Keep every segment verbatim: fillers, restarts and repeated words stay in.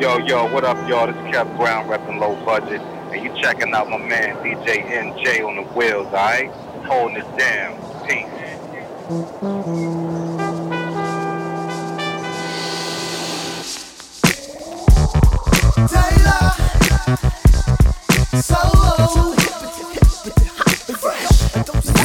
Yo, yo, what up, y'all? This is Kev Brown, repping Low Budget, and you checking out my man D J Enjay on the wheels, all right? Holding it down. Peace. Solo.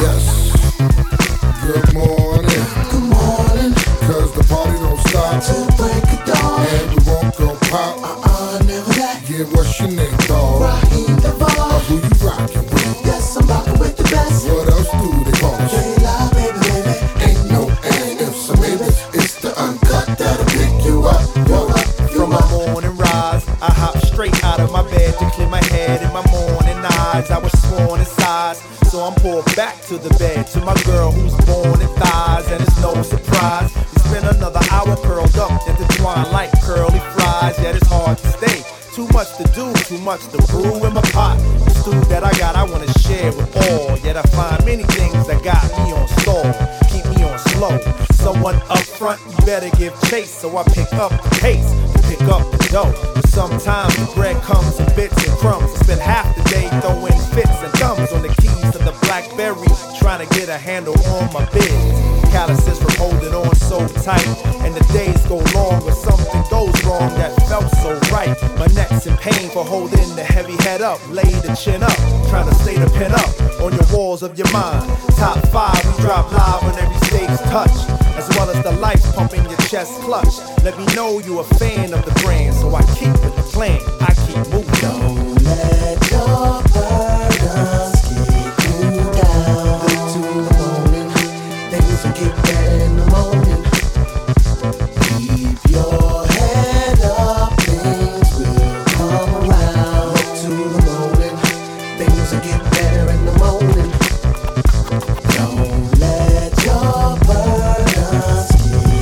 Yes. Good morning. Good morning. Cause the party don't stop till break of dawn. And we won't go pop. Uh-uh, never that. Yeah, what's your name, dog? Raheem Devon. Who you rockin' with? Yes, I'm rockin' with the best. What else do they call us? They lie, baby, baby. Ain't no and if so maybe it's the uncut that'll pick you up. Yo, up, yo, up. From my morning rise, I hop straight out of my bed to clear my head in my morning eyes. I was sworn in size, so I'm pulled back to the bed to my girl who's born in thighs, and it's no surprise. We spent another hour curled up in the twine like curly fries. Yeah, it's hard to stay. Too much to do, too much to brew in my pot. The stew that I got, I wanna share with all. Yet I find many things that got me on stall, keep me on slow. Someone up front, you better give chase, so I pick up the pace. Pick up the dough. Sometimes the bread comes in bits and crumbs. I spend half the day throwing fits and thumbs on the keys of the Blackberry, trying to get a handle on my biz. Calluses from holding on so tight, and the days go long when something goes wrong that felt so right. My neck's in pain for holding the heavy head up. Lay the chin up, trying to stay the pin up on your walls of your mind. Top five, we drop live on every stage touch, as well as the life pumping your chest clutch. Let me know you a fan of the brand, so I keep with the plan, I keep moving. Don't let your burdens keep you down. Wait till the morning, things will get better in the morning. Keep your head up, things will come around. Wait till the morning, things will get better in the morning. Don't let your burdens we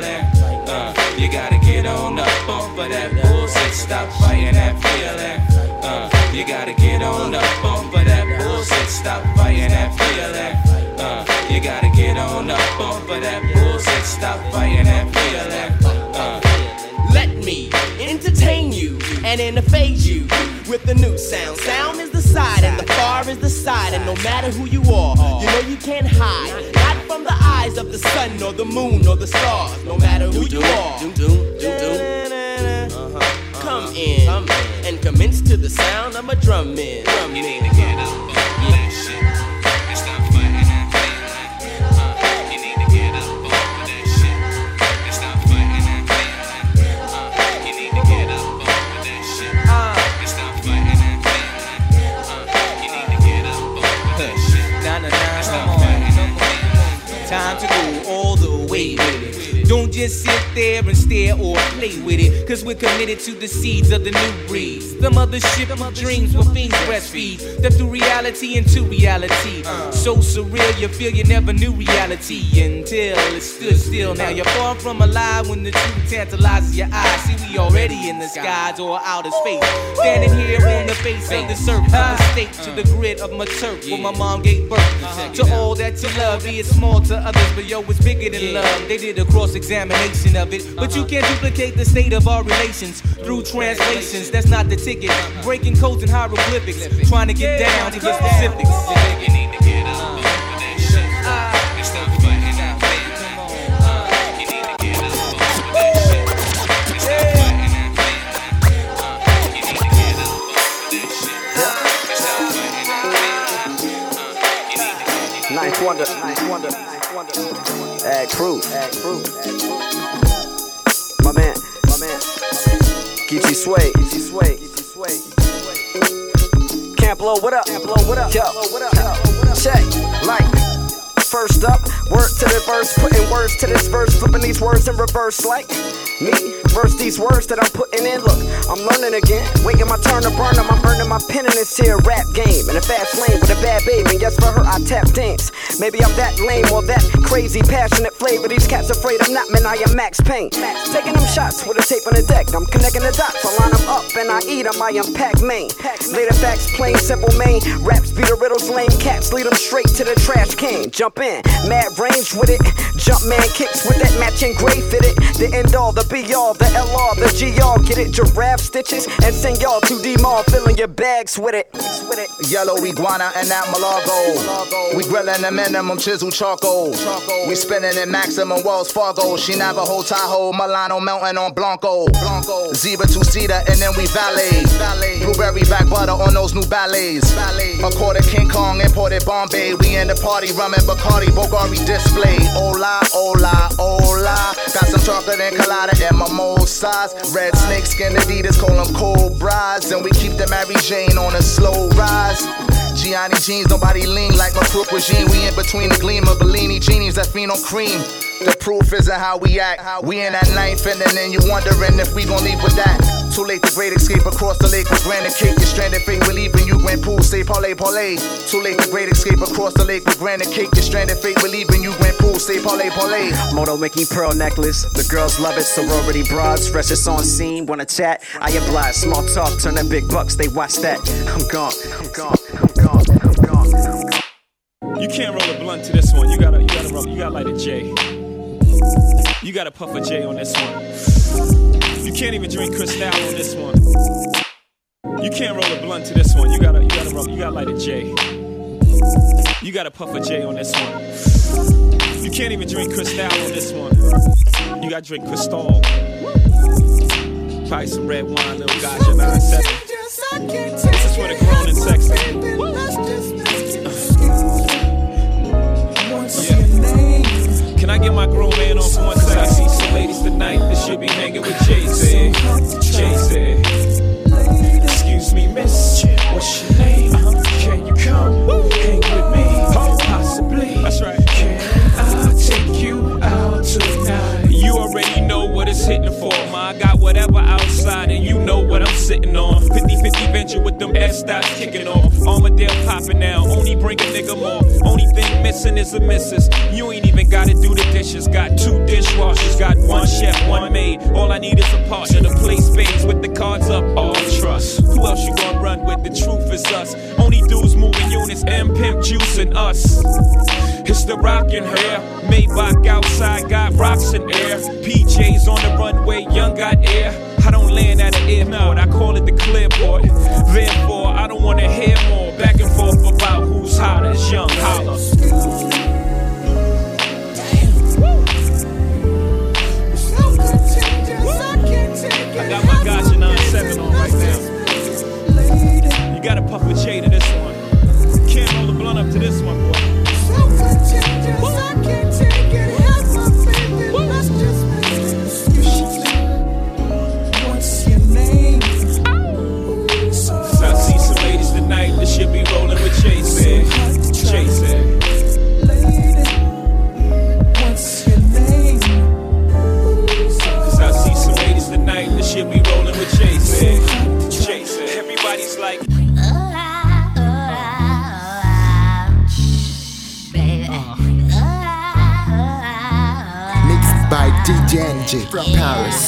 feeling. Uh, you gotta get on up off of that bullshit. Stop fighting that feeling. Uh, you gotta get on up off of that bullshit. Stop fighting that feeling. Uh, you gotta get on up off of that bullshit. Stop fighting that feeling. Uh, Let me entertain you and interface you with the new sound. Sound is the side and the far is the side. And no matter who you are, you know you can't hide. Not from the eyes of the sun or the moon or the stars. No matter who you are. Come in and commence to the sound of a drum in. You need to get up on that shit. And stop fighting that feeling. You need to get up on that shit. And stop fighting that feeling. You need to get up on that shit. And stop fighting that feeling. You need to get up on that shit. And stop fighting that feeling. Time to go all the way with it. Don't just sit there and stare or play with it, cause we're committed to the seeds of the new breeds. The mothership of dreams where fiends breastfeed them through reality into reality. uh, So surreal you feel you never knew reality until it stood still. Now you're far from alive when the truth tantalizes your eyes. See, we already in the skies or outer space, standing here on the face of the surface, uh, the stake to the grid of my turf, yeah. Where my mom gave birth uh-huh. to all that you love. Be it small to others, but yo, it's bigger than yeah. love. They did a cross examination of it, but you can't duplicate the state of our relations through translations. That's not the ticket. Breaking codes and hieroglyphics, trying to get down to the specifics. You need to get up off of that shit and stop fighting that feeling. You need to get up off of that shit and stop fighting that feeling. You need to get up off of that shit and stop fighting that feeling. Ninth wonder, ninth wonder, ninth wonder. Add crew. Add crew. My man. My man. Get you sway. Get you sway. Get you sway. Can't blow. What up? Can't blow. What up? Yo. What up? Check. Like. First up. Word to the verse. Putting words to this verse. Flipping these words in reverse. Like me. Verse these words that I'm putting in. Look, I'm learning again. Waiting my turn to burn them. I'm burning my pen in this here rap game. In a fast lane with a bad babe. And yes, for her, I tap dance. Maybe I'm that lame or that crazy, passionate flavor. These cats afraid I'm not, man. I am Max Payne. Taking them shots with a tape on the deck. I'm connecting the dots. I line them up and I eat them. I am Pac-Man. Later facts, plain, simple, main. Raps be the riddles, lame cats. Lead them straight to the trash can. Jump in. Mad range with it. Jump man kicks with that matching gray fitted. The end all, the be all. The L R, the G R, get it, giraffe stitches, and send y'all to D-Mall, filling your bags with it. Yellow iguana and that Malago. We grilling the minimum chisel charcoal. We spinning in maximum Wells Fargo. She Navajo, Tahoe, Milano, mountain on Blanco. Zebra to Cedar, and then we valet. Blueberry black butter on those new ballets. A quarter King Kong, imported Bombay. We in the party, rum and Bacardi, Bulgari display. Hola, hola, hola. Got some chocolate and colada in my mouth. Size. Red snake skin Adidas, call them cold brides. And we keep the Mary Jane on a slow rise. Gianni jeans, nobody lean like my crook with Jean. We in between the gleam of Bellini genies that fiend on cream. The proof isn't how we act. We in that ninth and then you wondering if we gon' leave with that. Too late, the great escape across the lake with granite cake. You're stranded, fate will leave when you grand pool, say parlay, parlay. Too late, the great escape across the lake with granite cake. You're stranded, fate will leave when you grand pool, say parlay, parlay. Moto making pearl necklace, the girls love it, sorority broads, freshest on scene, wanna chat. I oblige, small talk, turn them big bucks, they watch that. I'm gone, I'm gone, I'm gone, I'm gone. You can't roll a blunt to this one, you gotta, you gotta roll, you gotta light a J. You gotta puff a J on this one. You can't even drink Cristal on this one. You can't roll a blunt to this one. You gotta, you gotta roll, you gotta light a J. You gotta puff a J on this one. You can't even drink Cristal on this one. You gotta drink Cristal. Probably some red wine, little guy, you're nine seven. This is for the grown and sexy. Yeah. Can I get my grown man on for one second? I see some ladies tonight that should be hanging with Jay-Z. Jay-Z. Excuse me, miss. What's your name? Uh-huh. Can you come hang with me? Oh, possibly. That's right. Can I take you out tonight? You already know what it's hitting for, ma. I got whatever outside, and you know what I'm saying. sitting on. fifty fifty venture with them S-stops kicking off. Armadale popping now, only bring a nigga more. Only thing missing is a missus. You ain't even gotta do the dishes. Got two dishwashers, got one chef, one maid. All I need is a partner to play spades with the cards up. All trust. Who else you gonna run with? The truth is us. Only dudes moving units and pimp juicing us. It's the rockin' hair. Maybach outside, got rocks in air. P Js on the runway, young got air. I don't land at an airport, I call it the clearport. Therefore, I don't wanna hear more back and forth about who's hotter. It's young holler. I got my Gotcha nine seven on right now. You gotta puff a J to this one. Can't roll the blunt up to this one, boy. I can't take it, have my faith and let's just make it. What's your name? So I see some ladies tonight that should be rolling with Jay Z. Jay Z. What's your name? Cause I see some ladies tonight that should be rolling with Jay Z. Jay Z. Everybody's like. By D J Enjay from Paris.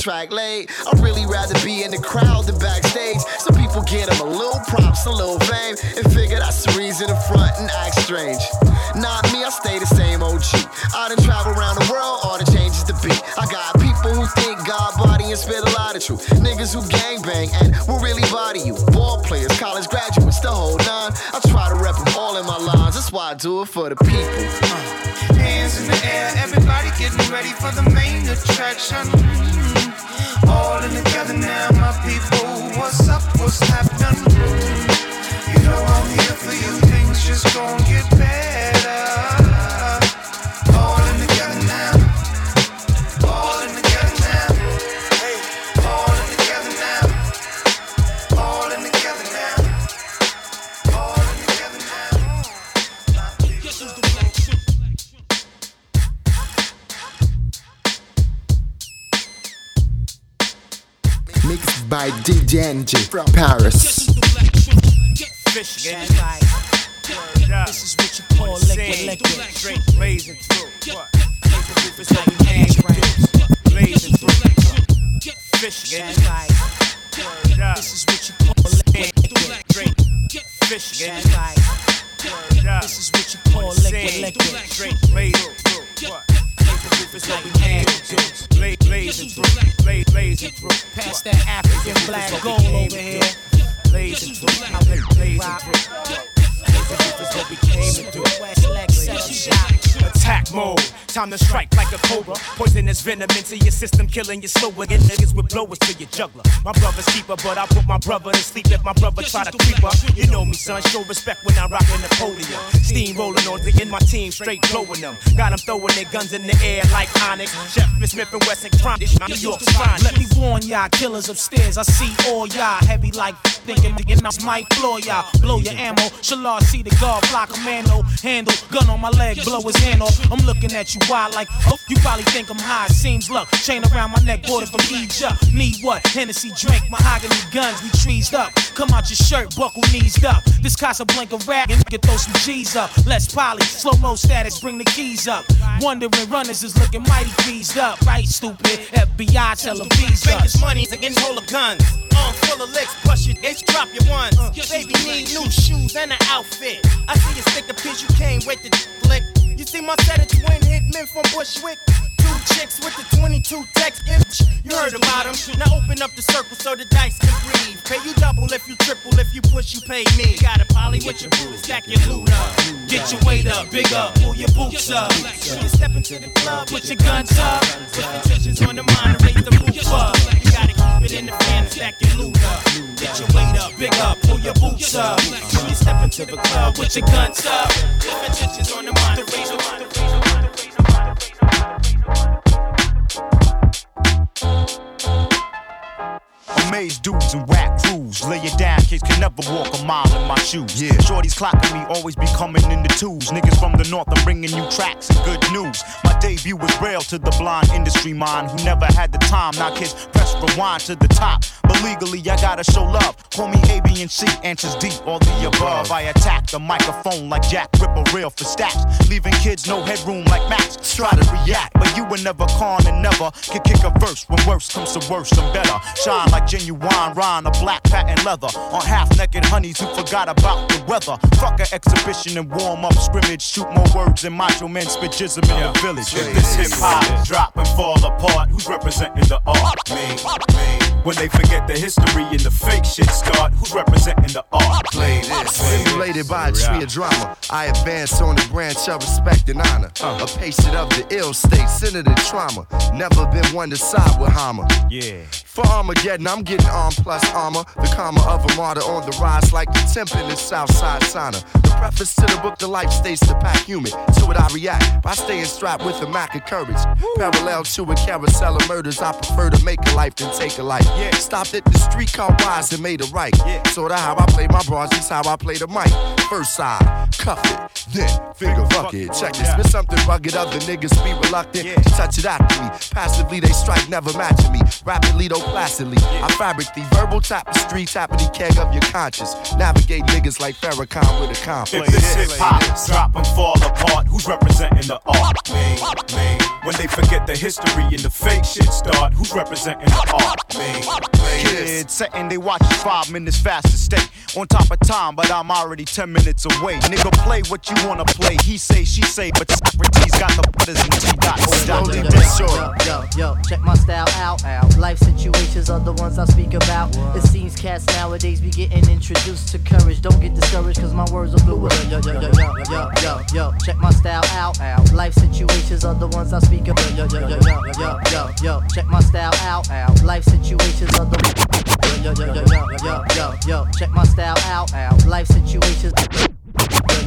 Track late. I'd really rather be in the crowd than backstage. Some people get them a little props, a little fame, and figure that's the reason to front and act strange. Not me, I stay the same O G. I done travel around the world, all the changes to be. I got people who think God body and spit a lot of truth. Niggas who gangbang and will really body you. Ball players, college graduates, the whole nine. I try to rep them all in my lines, that's why I do it for the people. Uh. Hands in the air, everybody getting ready for the main attraction. All in together now, my people. What's up? What's happening? You know I'm here for you. Things just gon' get better. All in together now. All in together now. Hey, all in together now. All in together now. All in together now. This is the Black Ship. Mixed by D J Enjay from Paris. This is what you call liquid, liquid, straight blazing through. It's like gang rank, blazing through, fish gang. This is what you call a leg and drink, fish gang. This is what you call a leg and drink, blazing through. It's like gang rank, blazing through, blazing through. Pass that African black gold over here, blazing through, I'm blazing through. It's what we came to do. Attack mode, time to strike like a cobra. Poisonous venom into your system, killing you slower. Get niggas with blowers to your juggler. My brother's keeper, but I put my brother to sleep if my brother try to creep up. You know me, son, show respect when I'm rocking the podium. Steam rolling on the end, my team straight blowing them. Got them throwing their guns in the air like Onyx. Chef Smith and Wesson crime, this New York's fine. Let me warn y'all, killers upstairs, I see all y'all. Heavy like thinking, thinking I might floor y'all. Blow your ammo, Shalal, see the guard block a mano handle, gun on my leg, blow his hand off. I'm looking at you wild like, oh, you probably think I'm high, seems luck. Chain around my neck, bought it from Egypt. Need what? Hennessy drink, mahogany guns, we trees up. Come out your shirt, buckle knees up. This Casablanca rag, and get throw some G's up. Let's poly, slow-mo status, bring the keys up. Wondering runners is looking mighty pleased up. Right, stupid, F B I, tell them please up. Fakers money's again full of guns. On full of licks, plus you, they drop your ones. Uh, Baby need new shoes and an outfit. I see you stick a piece, you can't wait to flick. You see my set of twin hitmen from Bushwick. Two chicks with the twenty-two text itch. You heard about them. Now open up the circle so the dice can breathe. Pay you double if you triple. If you push, you pay me. You gotta poly with your boots, stack your loot up. Get your weight up, big up, pull your boots up. You step into the club, put your guns up. Put intentions on the mind, raise the roof up. You gotta keep it in the fan and stack your loot up. Get your weight up, big up, pull your boots up. You step into the club, put your guns up. Put intentions on the mind, raise the Amaze dudes and whack crews. Lay it down, kids can never walk a mile in my shoes. Yeah. Shorties clocking me, always be coming in the twos. Niggas from the north, I'm bringing you tracks and good news. My debut was rail to the blind industry mind who never had the time. Now kids press rewind to the top. But legally, I gotta show love. Call me A, B, and C, answers D, all the above. I attack the microphone like Jack, grip a reel for stacks. Leaving kids no headroom like Max. Try to react, but you were never con and never can kick a verse. When worse comes to worse, I'm better. Shine like genuine rhyme, a black patent leather. On half-naked honeys who forgot about the weather. Fuck an exhibition and warm-up scrimmage. Shoot more words than macho men, spit jism in the village. If this hip-hop drop and fall apart, who's representing the art? Me, me. When they forget the history and the fake shit start. Who's representing the art? Play this. Stimulated by a tree of drama, I advance on the branch of respect and honor. Uh. A patient of the ill state, centered in trauma. Never been one to side with Hama. Yeah. For Armageddon, I'm getting arm plus armor. The karma of a martyr on the rise like the temp in the Southside sauna. The preface to the book, the life states the pack human. To it I react by staying strapped with a Mac of courage. Woo. Parallel to a carousel of murders, I prefer to make a life than take a life. Yeah. Stop that the street car wise and made a right. Yeah. So that how I play my bars, that's how I play the mic. First side, cuff it, then finger fuck it. Check this, spit something rugged, other niggas be reluctant. Yeah. Touch it after me, passively they strike, never matching me. Rapidly though placidly, yeah. I fabric the verbal tap the street, tapping the keg of your conscience. Navigate niggas like Farrakhan with a complex. If this hip hop drop and fall apart, who's representing the art? Me, me. When they forget the history and the fake shit start, who's representing the art? Me, me. Kids setting, they watch five minutes fast to stay on top of time, but I'm already ten minutes away. Nigga, play what you wanna play. He say, she say, but Socrates got the butters and she got slowly distorted. Yo, yo, check my style out. out. Life situations are the ones I speak about. What? It seems cats nowadays be getting introduced to courage. Don't get discouraged, cause my words are blue. Yo, yo, yo, yo, yo, yo, yo, yo, check my style out. out. Life situations are the ones I speak about. Yo, yo, yo, yo, yo, yo, yo, check my style out. out. Life situations are the Yo, yo, yo, yo, yo, yo, yo, yo, check my style out, out. Life situations.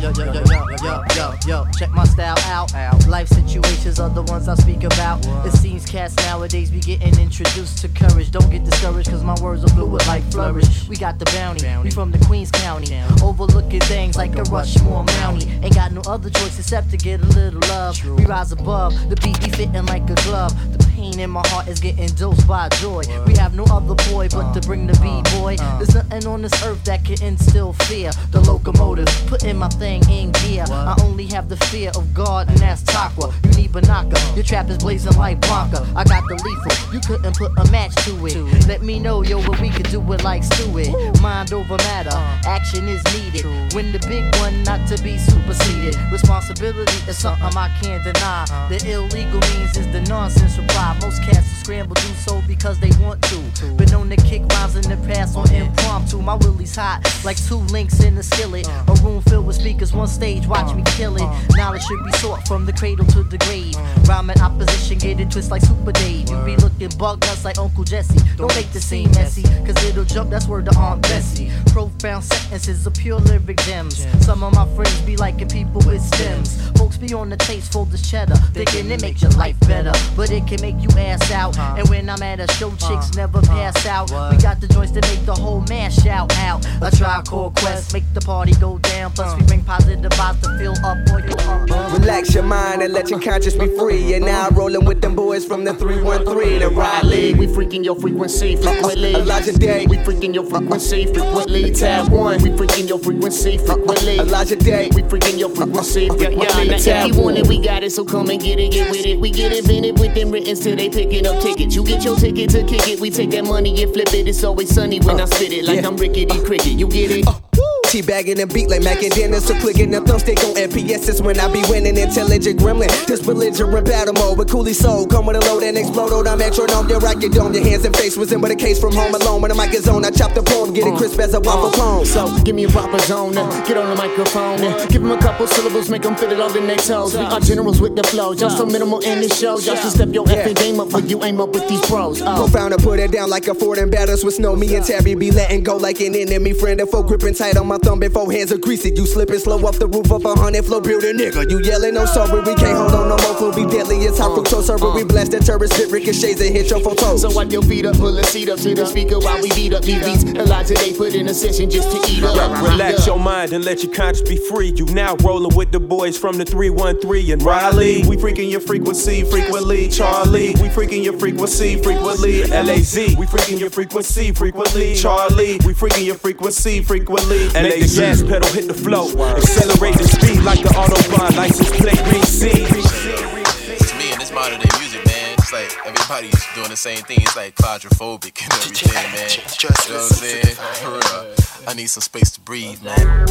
Yo, yo, yo, yo, yo, yo, yo, yo, check my style out, out. Life situations are the ones I speak about. It seems cats nowadays be getting introduced to courage. Don't get discouraged, cause my words are blue with light flourish. We got the bounty, we from the Queens County. Overlooking things like the Rushmore Mountie. Ain't got no other choice except to get a little love. We rise above, the beat be fitting like a glove. The pain and my heart is getting dosed by joy. We have no other boy but to bring the B-boy. There's nothing on this earth that can instill fear. The locomotive, putting my thing in gear. I only have the fear of God and that's Takwa. You need Banaka, your trap is blazing like Blanca. I got the lethal, you couldn't put a match to it. Let me know, yo, what we could do it like Stewart. Mind over matter, action is needed. Win the big one, not to be superseded. Responsibility is something I can't deny. The illegal means is the nonsense reply. Most cats will scramble do so because they want to. Been on the kick rhymes in the past on impromptu. My willie's hot like two links in the skillet. A room filled with speakers, one stage, watch me kill it. Knowledge should be sought from the cradle to the grave. Rhyme in opposition, get it twist like Super Dave. You be looking bug nuts like Uncle Jesse. Don't make the scene messy, cause it'll jump, that's word to Aunt Bessie. Profound sentences of pure lyric gems. Some of my friends be liking people with stems. Folks be on the taste, fold this cheddar, thinking it makes your life better, but it can make you ass out. And when I'm at a show, chicks never pass out. We got the joints that make the whole man shout out. A Tribe Called Quest, make the party go down. Plus we bring positive vibes to fill up or you up. Relax your mind and let your conscience be free. And now rolling with them boys from the three one three, the Ride League. We freaking your frequency frequently. Elijah Day, we freaking your frequency frequently. Tab One, we freaking your frequency frequently. Elijah Day, we freaking your frequency frequently. Now if you want it, we got it, so come and get it, get with it. We get invented with them writtens till they picking up tickets. You get your ticket to kick it, we take that money and flip it. It's always sunny when I spit it, like I'm Rickety Cricket. You get it? Teabagging and beat like Mac and Dennis. So clicking the thumb stick on N P S is when I be winning. Intelligent gremlin, this belligerent battle mode with coolie soul. Come with a load and explode on a metronome. Your rocket dome, your hands and face was in with a case from home alone. When the mic is on, I chop the poem, get it crisp as a waffle cone. So give me a proper zone, uh, get on the microphone, uh, give them a couple syllables, make them fit it on the next toes. We are generals with the flow, y'all so minimal in this show. Y'all should step your effing game up, but you aim up with these pros. Uh. Profound to put it down like a Ford in battles with snow. Me and Tabby be letting go like an enemy friend. A foe gripping tight on my thumb before hands are greasy. You slipping slow off the roof of a hundred floor building, nigga. You yelling, no sorry, we can't hold on no more. Flow be deadly, it's hot fructose. Sorry, we blast that terrorist spit ricochets and hit your photo. So wipe your feet up, pull a seat up to the speaker while we beat up D Vs. Elijah, they put in a session just to eat up. Relax your mind and let your conscience be free. You now rolling with the boys from the three one three and Riley. We freaking your frequency frequently. Charlie, we freaking your frequency frequently. L A Z, we freaking your frequency frequently. Charlie, we freaking your frequency frequently. Make the gas pedal hit the flow. Accelerate the speed like the Autobahn license plate. It's me and this modern day music, man. It's like everybody's doing the same thing. It's like claustrophobic and everything, man. You know what I'm saying? For real. I need some space to breathe, man.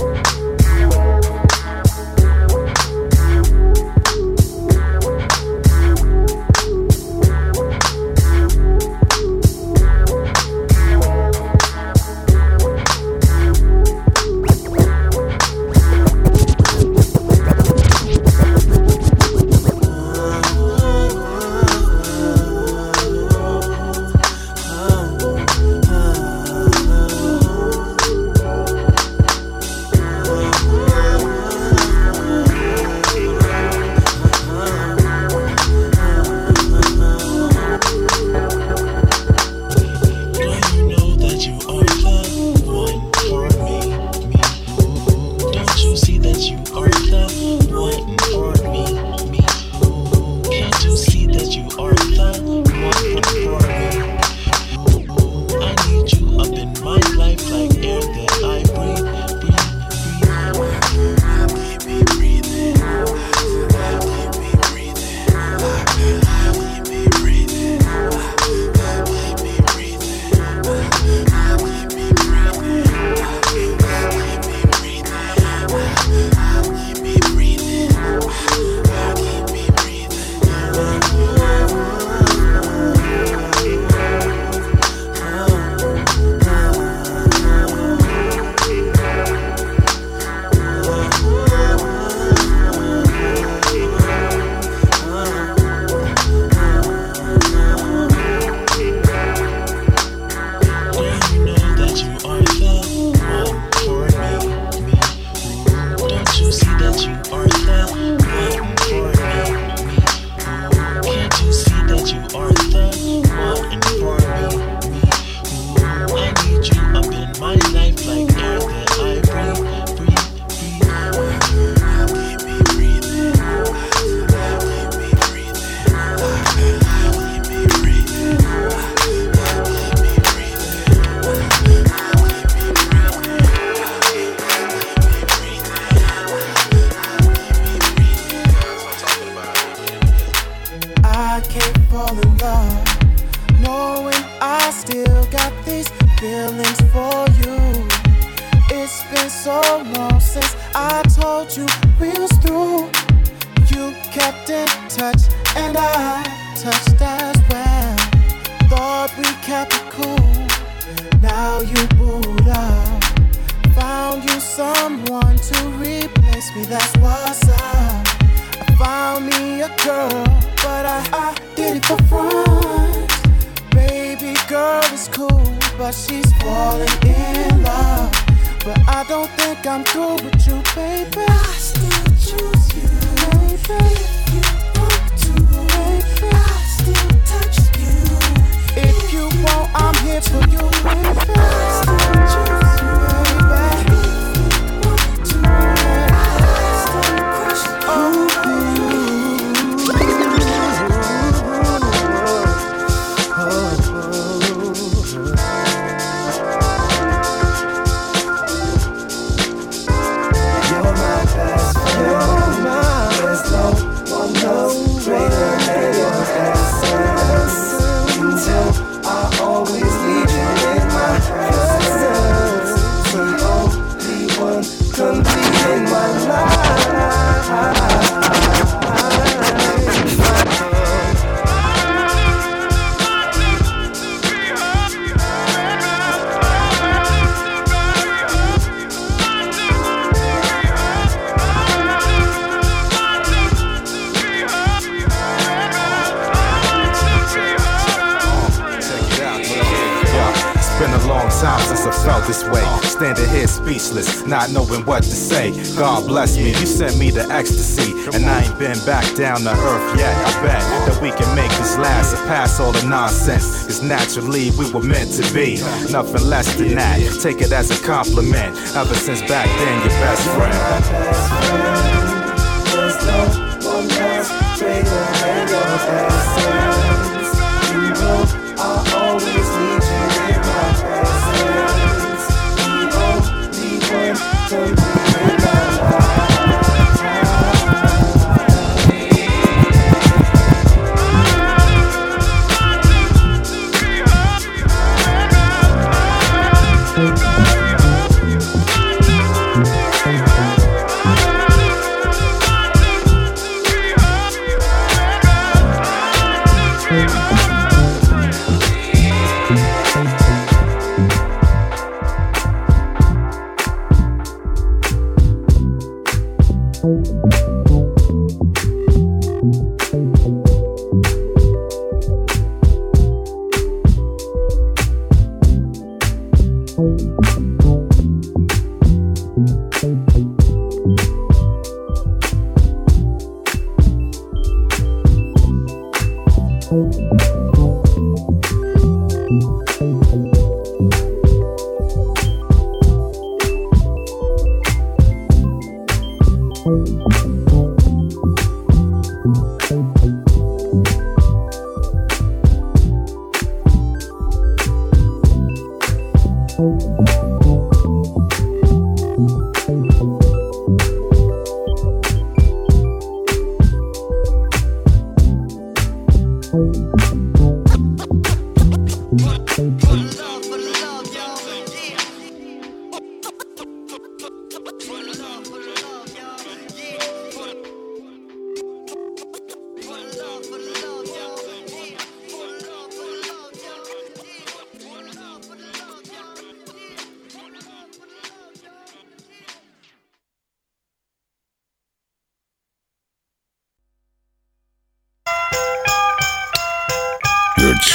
since I told you we was through. You kept in touch and I touched as well. Thought we kept it cool. Now you booed up. Found you someone to replace me, that's what's up. I found me a girl, but I, I did it for fun. Baby girl is cool, but she's falling in love. But I don't think I'm through with you, baby. I still choose you, baby. If you want to, baby, I still touch you. If you want, I'm here for you, baby. I still choose you. Not knowing what to say, God bless me, you sent me to ecstasy, and I ain't been back down to earth yet. I bet that we can make this last and pass all the nonsense, cause naturally we were meant to be, nothing less than that, take it as a compliment, ever since back then your best friend. There's no one else greater than your best friend. You know I always need you in my presence. Thank you.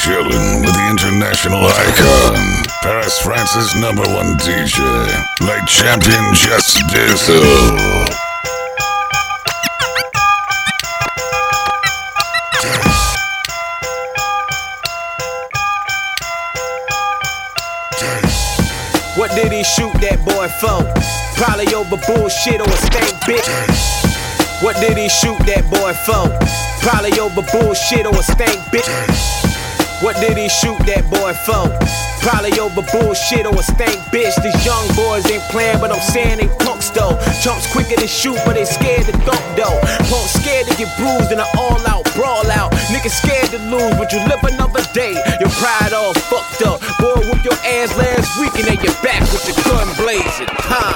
Chillin' with the international icon, Paris, France's number one D J, like champion Just Dizzle. What did he shoot that boy for? Probably over bullshit or a stank bitch. What did he shoot that boy for? Probably over bullshit or a stank bitch. What did he shoot that boy for? Probably over bullshit or a stank bitch. These young boys ain't playing, but I'm saying they punks though. Chumps quicker to shoot, but they scared to thump though. Punks scared to get bruised in an all-out brawl out. Niggas scared to lose, but you live another day. Your pride all fucked up. Boy, whoop your ass last week and then you're back with your gun blazing. Huh?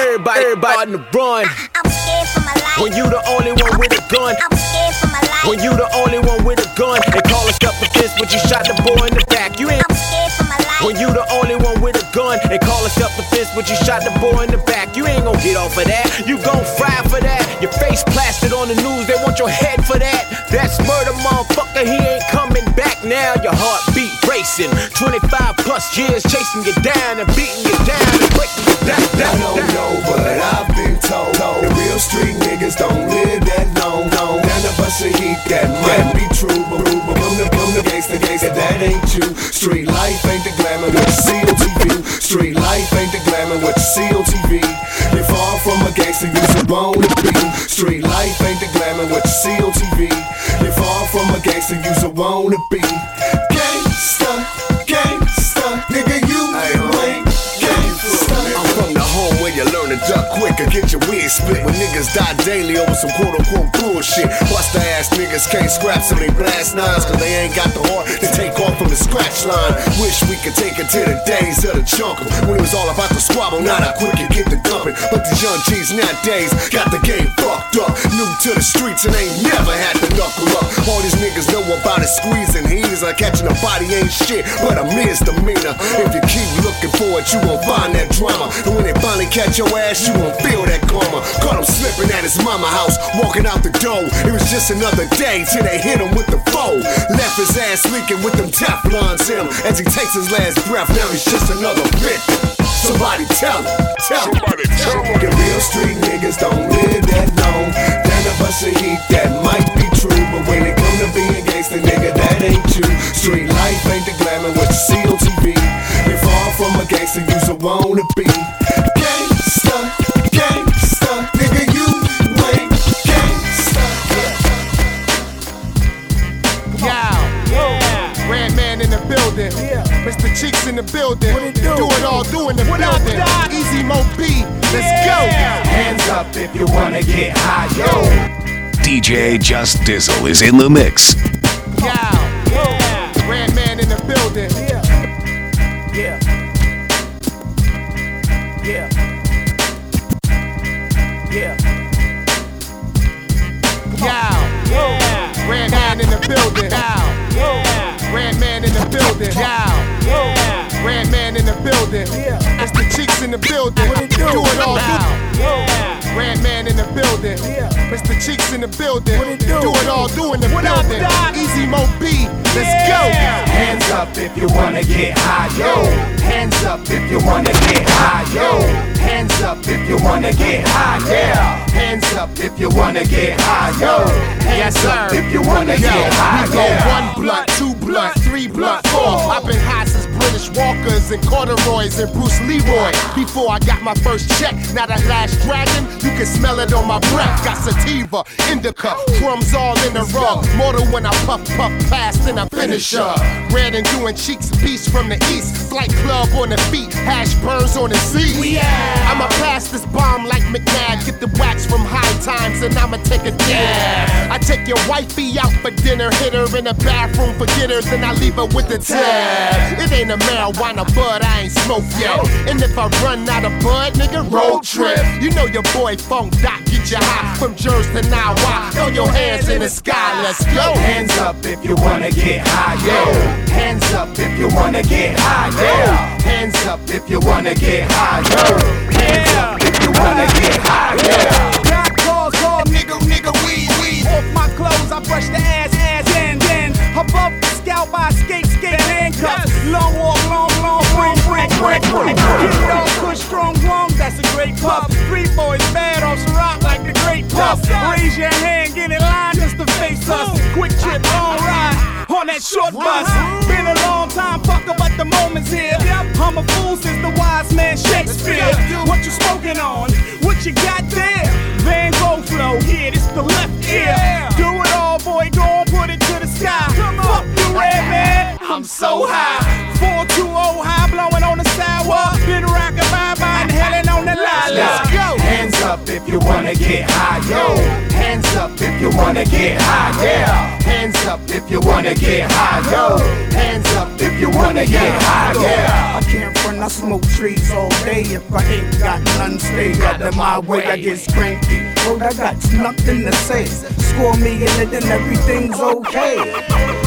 Everybody, everybody on the run. I'm scared for my life. When you the only one with a gun. I'm scared for my life. When you the only one with a gun. They call us up with this, but you shot the boy in the back. You ain't. I'm scared for my life. When you the only one with a gun. They call us up with this, but you shot the boy in the back. You ain't gonna get off of that. You gon' fry for that. Your face plastered on the news. They want your head for that. That's murder, motherfucker. He ain't coming back now. Your heartbeat racing. twenty-five plus years chasing you down and beating you down and breaking you down. down, down. I don't know, but I've been told the real street niggas don't live that long. No, none of us should eat that. Might be true, but boom the boom the gangsta gangsta. That ain't you. Street life ain't the glamour what you see on T V. Street life ain't the glamour what you see on T V. You're far from a gangsta, you're supposed to be. Street life ain't the glamour what you see on T V. You're far from a gangsta, you're supposed to be. Gangsta, gangsta, nigga, you ain't gangsta. I'm from the home where you learn to duck quick and get your wig split. When niggas die daily over some quote-unquote bullshit. Bust the ass niggas can't scrap, so they blast nines, cause they ain't got the heart to take off from the scratch line. Wish we could take it to the days of the jungle, when it was all about the squabble, not how quick you get the dumping. But the young G's nowadays got the game fucked up. New to the streets and ain't never had to knuckle up. All these niggas know about it, squeezing heaters. Like catching a body ain't shit, but a misdemeanor. If you keep looking for it, you won't find that drama. And when they finally catch your ass, you won't feel that karma. Caught him slipping at his mama house, walking out the door. It was just another day till they hit him with the foe. Left his ass leaking with them Teflons in him. As he takes his last breath, now he's just another victim. Somebody tell him, tell him. Somebody tell him. The real street niggas don't live that long. None of us should eat that. Might be true, but when it come to being gangsta, nigga, that ain't you. Street life ain't the glamour what you see on T V. You're far from a gangsta, you so wanna be. Yeah. Mister Cheeks in the building. What it do? Do it all, do in the what building. Up, Easy Mo B, let's yeah. go. Hands up if you wanna get high, yo. D J Just Dizzle is in the mix. Yo, yeah. Grand man in the building. Yeah, yeah, yeah, yeah. Yo, yeah. Grand man in the building. Yo. Grand man in the building, yeah. yeah. Grand man in the building, yeah. It's the Cheeks in the building. What it do? Do it all, do yeah. Grand man in the building, yeah. It's the Cheeks in the building. What it do? Do it all, do in the what building. Up, Easy Mo B, let's yeah. go. Hands up if you wanna get high, yo. Hands up if you wanna get high, yo. Hands up if you wanna get high, yeah. Hands up if you wanna get high, yo. Hands yes, up sir. If you wanna yo. Get high, we go yeah. one block, two block. Three blood, four. I've been high since British Walkers and corduroys and Bruce Leroy. Before I got my first check, now that last dragon, you can smell it on my breath. Got sativa, indica, crumbs all in the rug. Mortal when I puff, puff, past and I finish up. Red and doing cheeks, beast from the east. Flight club on the feet, hash burns on the seat. Yeah. I'ma pass this bomb like McNabb. Get the wax from High Times and I'ma take a dab. I take your wifey out for dinner, hit her in the bathroom, forget her. Then I leave her with the tab. It ain't a marijuana bud, I ain't smoked yet. And if I run out of bud, nigga, road trip. You know your boy Funk Doc, get you high. From Jersey to Nawa, throw your hands in the sky, let's go. Hands up if you wanna get high, yo. Hands up if you wanna get high, yo. Hands up if you wanna get high, yo. Hands up if you wanna get high, yo. Black claws all nigga, nigga, weed, weed. Off my clothes, I brush the ass, ass, and then above the scalp, I skate, skate, the handcuffs. Yes. Long walk, long, long, bring, bring, bring, bring. Get it all, push, strong, long, that's a great puff. Three boys bad off the rock like the great puff. Raise your hand, get in line just to face us. Quick trip, long ride on that short bus. Been a long time, fucker, but the moment's here. I'm a fool since the wise man Shakespeare. What you smoking on? What you got there? Van Gogh flow, yeah, this the left ear. Do it all, boy, go on, put it to the sky. Fuck you, red man, I'm so high. four two oh high, blowing on the sidewalk. Been rockin' bye-bye and hellin' on the lala. Let's go. Hands up if you wanna get high, yo. Hands up if you wanna get high, yeah. Hands up if you wanna get high, yo. Hands up if you wanna get high, yeah. I can't run, I smoke trees all day. If I ain't got none, stay out of my way. I get cranky, bro, I got nothing to say. Score me in it and everything's okay.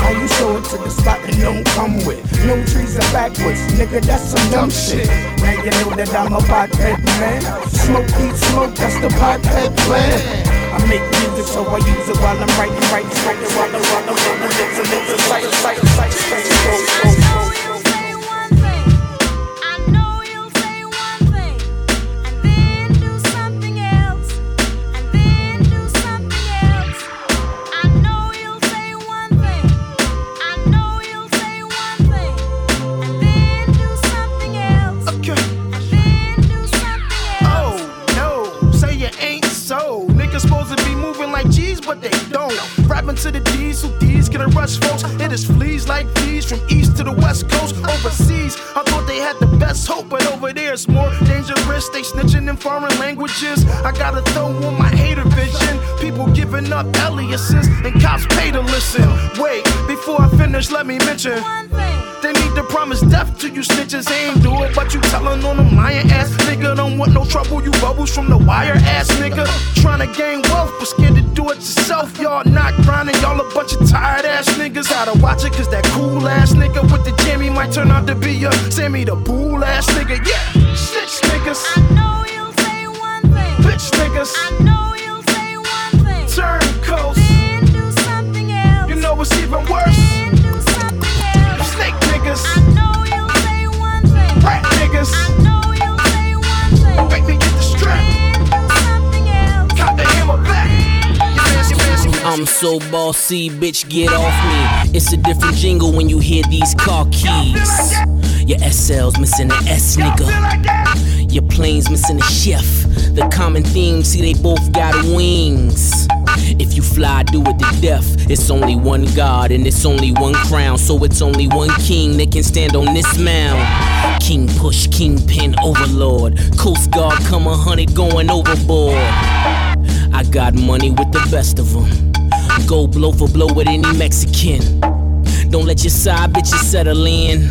How you show it to the spot and don't come with no trees are backwards, nigga, that's some dumb shit. Man, you know that I'm a pothead, man. Smoke weed, smoke, that's the pothead plan. I make music so I use it while I'm writing, writing, writing, while I'm writing, writing, lips and lips and sight, sight, sight, sight, sight, sight, sight. But they don't. Rapping to the D's, who D's get a rush, folks. It is fleas like these from east to the west coast. Overseas, I thought they had the best hope, but over there it's more dangerous. They snitching in foreign languages. I gotta throw on my hater vision. People giving up aliases, and cops pay to listen. Wait, before I finish, let me mention one thing. They need to promise death to you snitches. They ain't do it, but you telling on them lying ass nigga. Don't want no trouble, you bubbles from the wire ass nigga. Trying to gain wealth, but scared to do it yourself. Y'all not grinding, y'all a bunch of tired ass niggas. Gotta watch it, cause that cool ass nigga with the jammy might turn out to be a Sammy the Bull ass nigga. Yeah, snitch niggas. I know you'll say one thing. Bitch niggas. I know you'll say one thing. Turncoats. Then do something else. You know what's even worse? I know you'll say one thing. Rat niggas. I know you'll say one thing. Make me get the strap. Cop the hammer back. I'm so bossy, bitch, get off me. It's a different jingle when you hear these car keys. Your S L's missing an S, nigga. Your plane's missing a shift. The common theme, see, they both got wings. If you fly, do it to death. It's only one God and it's only one crown. So it's only one king that can stand on this mound. King push, kingpin, overlord. Coast Guard, come a hundred going overboard. I got money with the best of them. Go blow for blow with any Mexican. Don't let your side bitches settle in.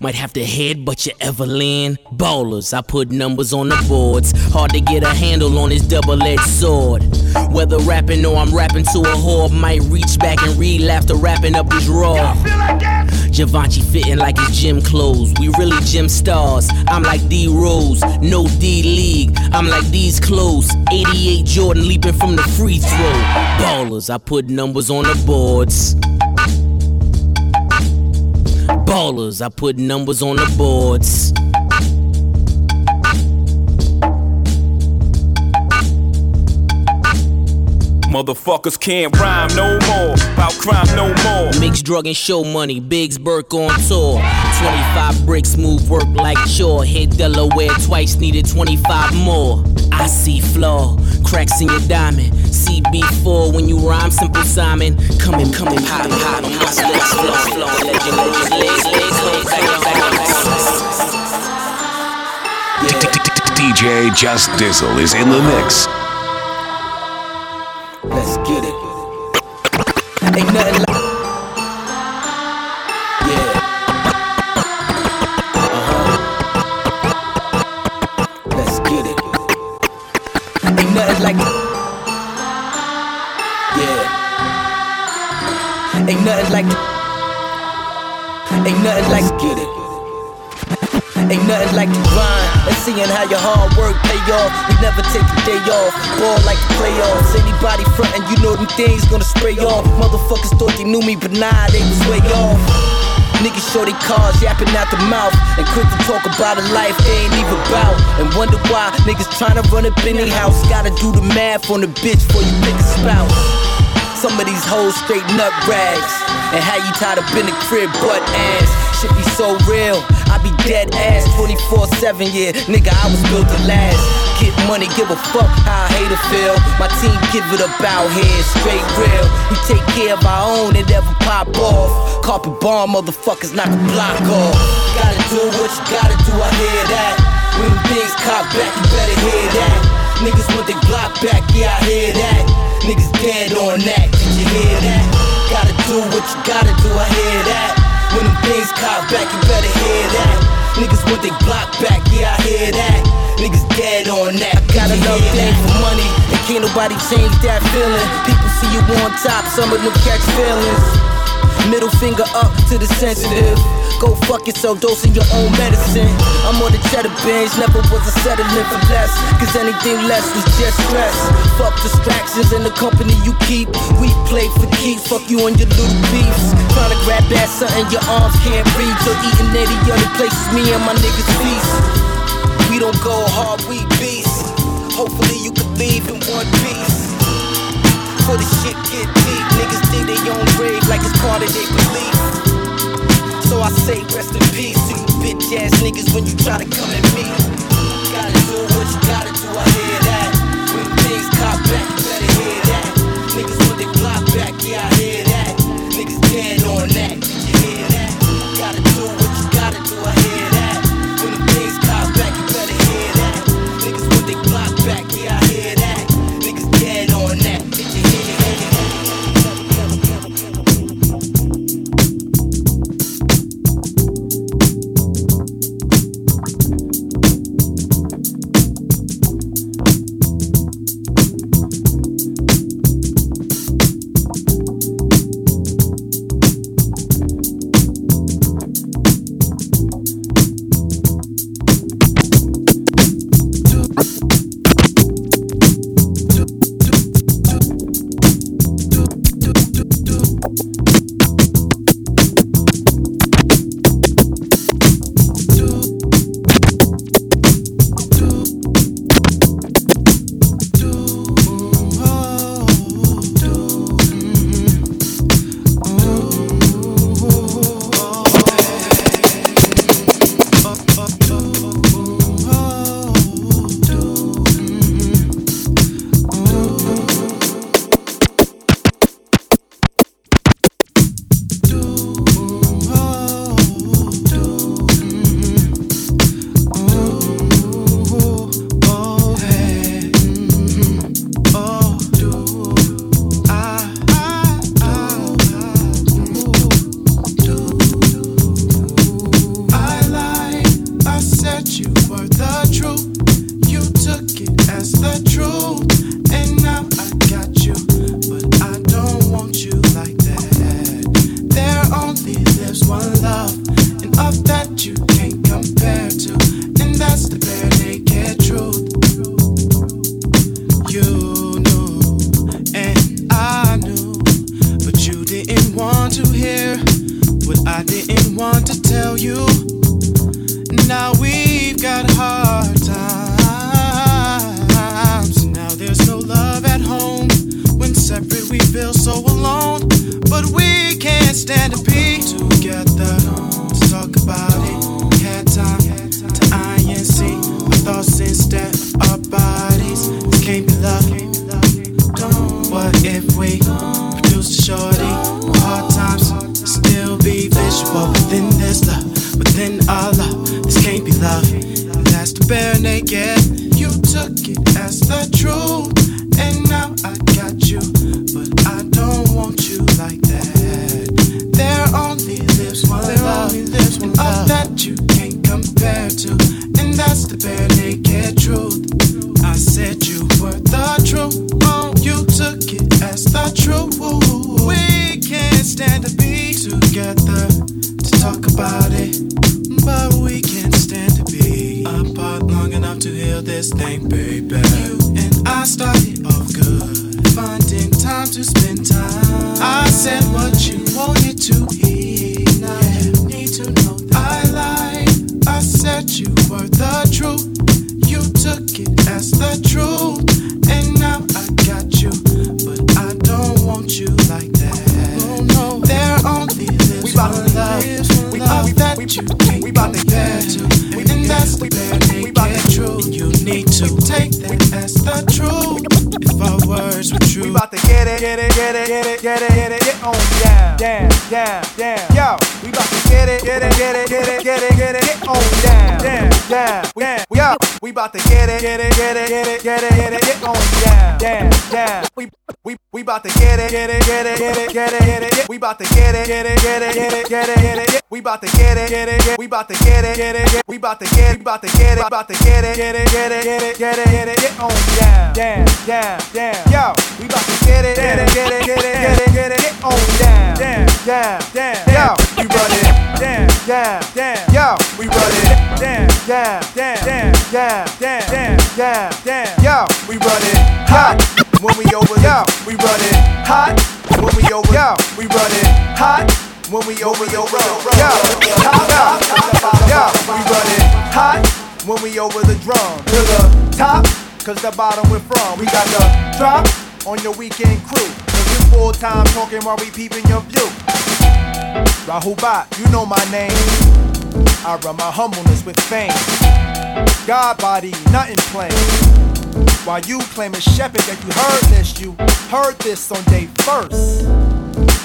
Might have to head, but you're Evelyn. Ballers, I put numbers on the boards. Hard to get a handle on this double-edged sword. Whether rapping or I'm rapping to a whore, might reach back and relapse to wrapping up this raw. Givenchy fitting like his gym clothes. We really gym stars. I'm like D-Rose, no D-League. I'm like these clothes. eighty-eight Jordan leaping from the free throw. Ballers, I put numbers on the boards. Ballers, I put numbers on the boards. Motherfuckers can't rhyme no more, about crime no more. Mix drug and show money, Biggs Burke on tour. twenty-five bricks, move work like chore. Hit Delaware twice, needed twenty-five more. I see flaw, cracks in your diamond. C B four when you rhyme, Simple Simon. Coming, coming, hot, hot, hot. Let's flow, flow, legend, legend, legend, legend, legend. D J Just Dizzle is in the mix. Let's get it. Ain't nothing like. Yeah. Uh-huh. Let's get it. Ain't nothing like. Yeah. Ain't nothing like. Ain't nothing like. Let's get it. Ain't nothing like the grind and seeing how your hard work pay off. You never take a day off, ball like the playoffs. Anybody frontin', you know them things gonna spray off. Motherfuckers thought they knew me, but nah, they was way off. Niggas show they cars, yapping out the mouth, and quick to talk about a life they ain't even bout. And wonder why niggas tryna run up in their house. Gotta do the math on the bitch before you pick a spouse. Some of these hoes straight nut rags, and how you tied up in the crib butt ass. Shit be so real, I be dead ass twenty-four seven, yeah, nigga, I was built to last. Get money, give a fuck how I hate to feel. My team give it up out here, straight real. We take care of our own, it never pop off. Carpet bomb, motherfuckers knock a block off. Gotta do what you gotta do, I hear that. When things cop back, you better hear that. Niggas want their block back, yeah, I hear that. Niggas dead on that, did you hear that? Gotta do what you gotta do, I hear that. When them things cop back, you better hear that. Niggas want their block back, yeah, I hear that. Niggas dead on that, got enough thing for money, and can't nobody change that feeling. People see you on top, some of them catch feelings. Middle finger up to the sensitive. Go fuck yourself, dosing your own medicine. I'm on the cheddar binge, never was a settling for less, cause anything less is just stress. Fuck distractions and the company you keep. We play for keeps, fuck you on your little beefs. Trying to grab that something your arms can't reach, or eating any other places me and my niggas feast. We don't go hard, we beast. Hopefully you could leave in one piece. Before the shit get deep, niggas think they own rave like it's part of their belief. So I say rest in peace to you bitch ass niggas when you try to come at me. Gotta do what you gotta do, I hear that. When things cop back, you better hear that. Niggas want their block back, yeah, I hear that. Niggas dead on that, did you hear that? Gotta do what you gotta do, I hear that. When things cop back, you better hear that. Niggas want their block back, yeah, I hear that. Niggas dead on that, did you hear that? Get it, get it, get it, get it, get it, get on down, down, down, down. Yo, we 'bout to get get it, get it, get it, get it, get it, get it, get on down, down, down, down. We up, we about to get it, get it, get it, get it, get it, get it, get on down, down, down. We we we about to get it, get it, get it, get it, get it, get it. We about to get it, get it, get it, get it, get it, get it. We about to get it, get it, get. We about to get it, get it, get. We about to get, we about to get it, about to get it, get it, get it, get it, get it, get it, get on down, down, down, down. Yo, we about to get it, get it, get it, get it, get it, get it, get on down, down, down, down. Yo, we run it, down, down, down. Yo, we run it, down, down, down, down, down, down, down, down. Yo, we run it hot when we over. Yo, we run it hot when we over. Yo, we run it hot when we over. Yo, hot, yo, we run it hot when we over the drum to the top, 'cause the bottom we're from. We got the drop on your weekend crew, 'cause you full time talking while we peeping your view. Rahul Bhatt, you know my name. I run my humbleness with fame. God body, nothing plain. While you claiming shepherd that you heard this, you heard this on day first.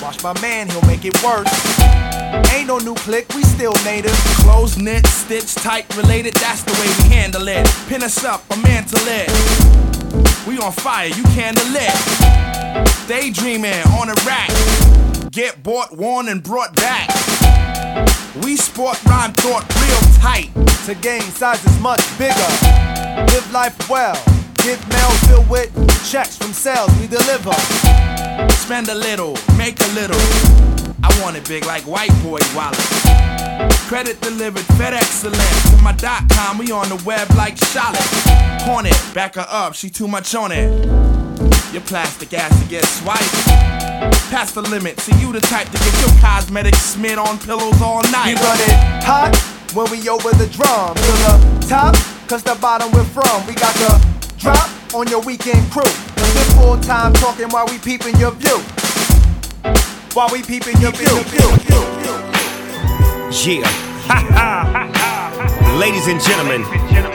Watch my man, he'll make it worse. Ain't no new click, we still native. Close knit, stitch tight, related, that's the way we handle it. Pin us up, a mantle it. We on fire, you candle it. Daydreaming on a rack. Get bought, worn, and brought back. We sport rhyme thought real tight. To gain size is much bigger. Live life well. Get mail filled with checks from sales we deliver. Spend a little, make a little. I want it big like white boy wallet. Credit delivered, fed excellent. To my dot com, we on the web like Charlotte. Horn it, back her up, she too much on it. Your plastic ass to get swiped. Past the limit, see you the type to get your cosmetics smeared on pillows all night. We run it hot when we over the drum. To the top, 'cause the bottom we're from. We got the drop on your weekend crew. 'Cause we're full time talking while we peeping your view. While we peeping your view. Yeah, ha ha. Ladies and gentlemen,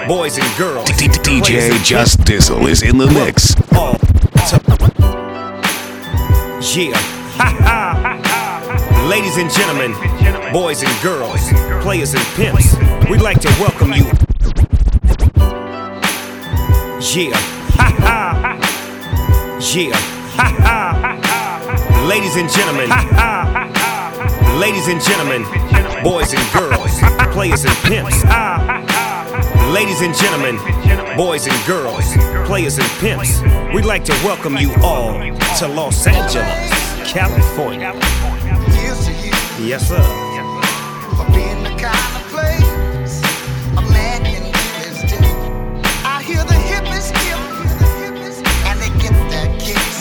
boys and girls, D J Just Dizzle is in the mix. Yeah, ha ha. Ladies and gentlemen, boys and girls, players and pimps, we'd like to welcome you. Yeah, ha ha. Yeah, ha ha. Ladies and gentlemen, ladies and gentlemen, boys and girls, players and pimps. Ladies and gentlemen, boys and girls, players and pimps, we'd like to welcome you all to Los Angeles, California. Yes, sir. For being the kind of place a man can do his due. I hear the hippies give, and they get their kicks.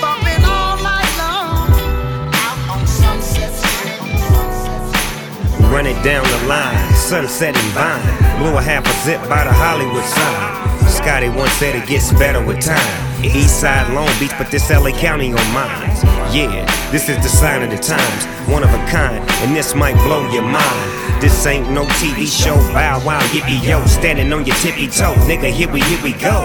Bumping all night long, out on Sunset Hill. Run it down the line, Sunset and Vine. Blew a half a zip by the Hollywood sign. Scotty once said it gets better with time. East side Long Beach, but this L A County on mine. Yeah, this is the sign of the times. One of a kind, and this might blow your mind. This ain't no T V show. Bow wow, yippee yo. Standing on your tippy toe. Nigga, here we, here we go.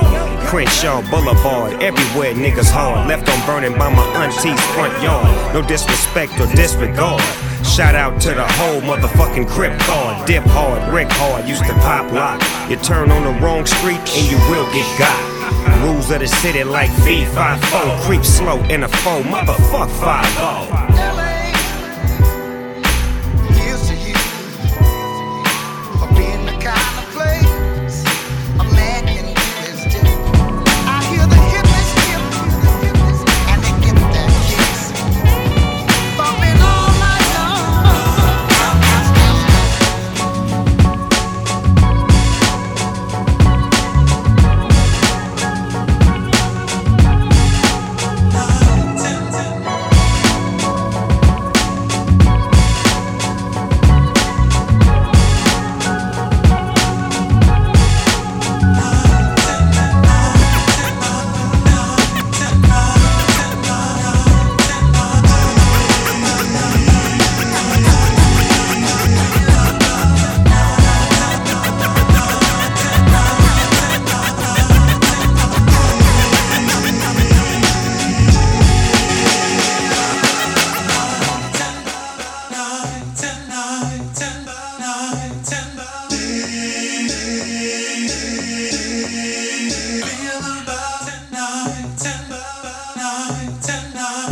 Crenshaw Boulevard, everywhere niggas hard. Left on burning by my auntie's front yard. No disrespect or disregard. Shout out to the whole motherfucking Crip Guard. Dip hard, wreck hard, used to pop lock. You turn on the wrong street and you will get got. Rules of the city like V five four. Creep slow in a foe, motherfuck five oh.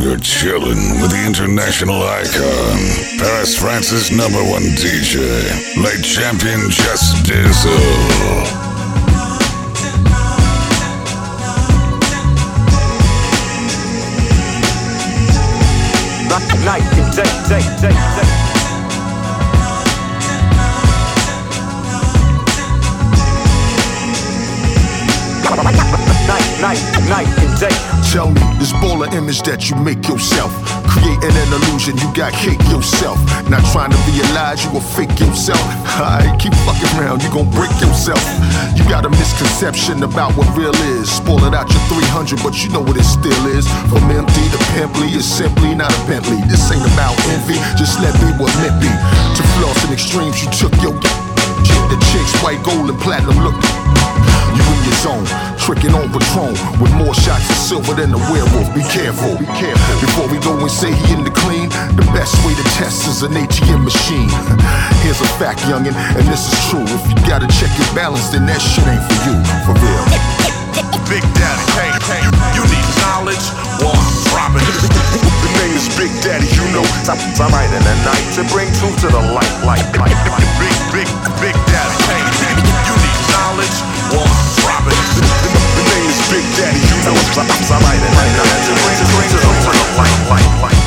You're chillin' with the international icon, Paris, France's number one D J, late champion Just Dizzle. Night and day, day, day, day. Night, night, night and day. Tell me, this baller image that you make yourself, creating an illusion, you got cake yourself. Not trying to realize you a fake yourself. Alright, keep fucking around, you gon' break yourself. You got a misconception about what real is. Spoil it out your three hundred, but you know what it still is. From empty to pimply, it's simply not a Bentley. This ain't about envy, just let me what meant be. To floss and extremes, you took your shit. The chicks, white, gold, and platinum look. You in your zone, tricking on Patron with more shots of silver than a werewolf. Be careful, be careful. Before we go and say he in the clean, the best way to test is an A T M machine. Here's a fact, youngin', and this is true. If you gotta check your balance, then that shit ain't for you, for real. Big Daddy, hey, hey, you need knowledge? Well, I'm dropping it. The name is Big Daddy, you know. I might in the night to bring truth to the light, light, light, light. Big, big, big Daddy, hey, hey, you need knowledge? Well, I'm dropping. The, the, the name is Big Daddy, you know it's like I'm right and I'm not to bring to the light, light, light, light, light,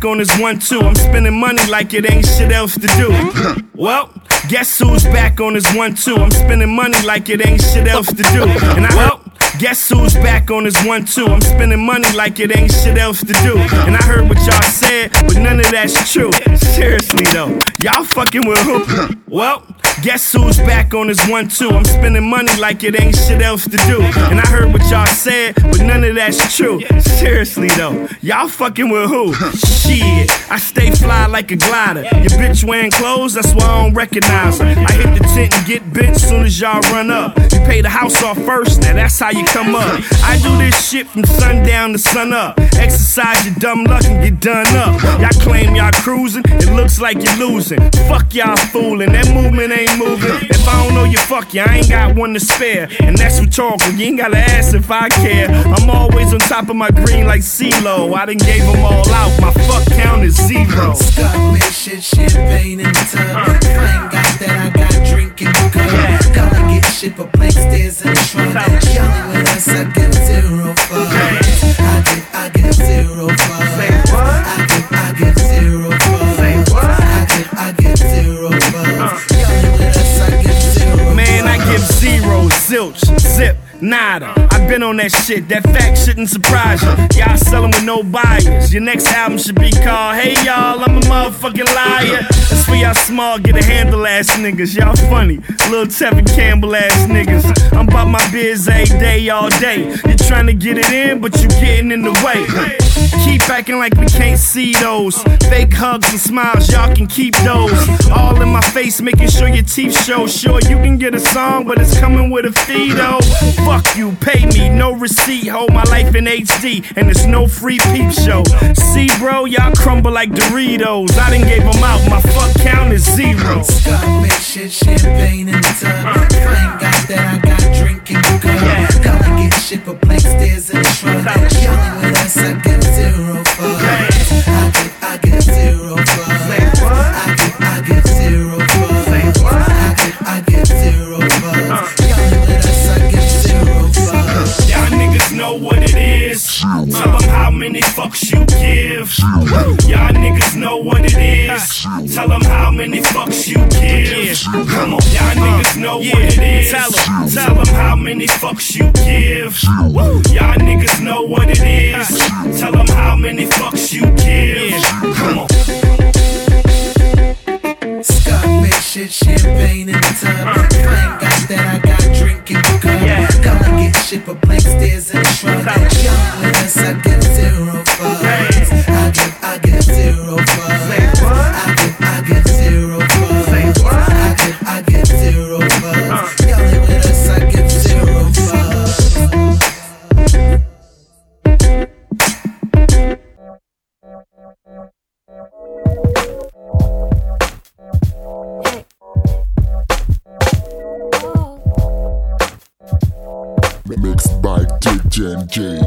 back on his one two. I'm spending money like it ain't shit else to do. Well, guess who's back on his one two. I'm spending money like it ain't shit else to do. And I, well, guess who's back on his one two. I'm spending money like it ain't shit else to do. And I heard what y'all said, but none of that's true. Seriously though, y'all fucking with who? Well, guess who's back on his one two. I'm spending money like it ain't shit else to do. And I heard what y'all said, but none of that's true. Seriously though, y'all fucking with who? Shit, I stay fly like a glider. Your bitch wearing clothes, that's why I don't recognize her. I hit the tent and get bent soon as y'all run up. You pay the house off first, now that's how you come up. I do this shit from sundown to sun up. Exercise your dumb luck and get done up. Y'all claim y'all cruising, it looks like you're losing. Fuck y'all fooling, that movement ain't moving. If I don't know you, fuck you, I ain't got one to spare. And that's rhetorical, you ain't gotta ask if I care. I'm always on top of my green like CeeLo. I done gave them all out, my fuck count is zero. Scott Nation, champagne in the tub. If I ain't got that, I got drinking the cup. Gotta get shit for blank stares in the trunk. Yelling with us, I get zero fucks. I get, I get zero fucks. I get, I get zero fucks. I get, I get zero fucks. Yelling with us, I get zero fucks. Man, I give zero, zilch, zip. Nada, I've been on that shit, that fact shouldn't surprise you. Y'all sellin' with no buyers. Your next album should be called Hey Y'all, I'm a Motherfucking Liar. That's for y'all small, get a handle ass niggas. Y'all funny, little Tevin Campbell ass niggas. I'm about my biz a day, all day. You're trying to get it in, but you getting in the way. Keep acting like we can't see those. Fake hugs and smiles, y'all can keep those. All in my face, making sure your teeth show. Sure, you can get a song, but it's coming with a fee though. Fuck you, pay me, no receipt. Hold my life in H D, and it's no free peep show. See, bro, y'all crumble like Doritos. I done gave them out, my fuck count is zero. Scott, make shit, champagne in the tub. If I ain't got that, I got drinking the cup. Gotta get shit for blank stares in the trunk. Yelling with us, I get zero fucks. I get, I get zero fucks. I get, I get zero fucks. I get, I get zero fucks. Yelling with us, I get zero. Y'all niggas know what it is. Tell them how many fucks you give. Y'all niggas know what it is. Tell them how many fucks you give. Come on, y'all niggas know what it is. Tell them, tell them how many fucks you give. Y'all niggas know what it is. Tell them how many fucks you give. Come on. Scott, make shit, champagne in the tub. If I ain't got that, I got drinking the cup. Gotta get shit for blank stares in the trunk. Young with us, I get zero fucks. I get, I get zero fucks. I get, I get zero fucks. I get, I get zero fucks. Young with us, I get zero fucks. Hey. Mixed by D J Enjay.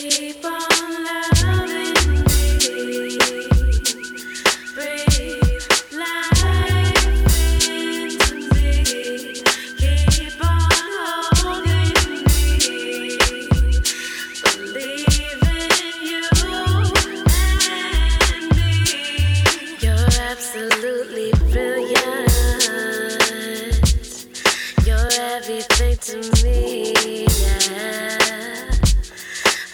Keep on loving me. absolutely brilliant. You're everything to me, yeah.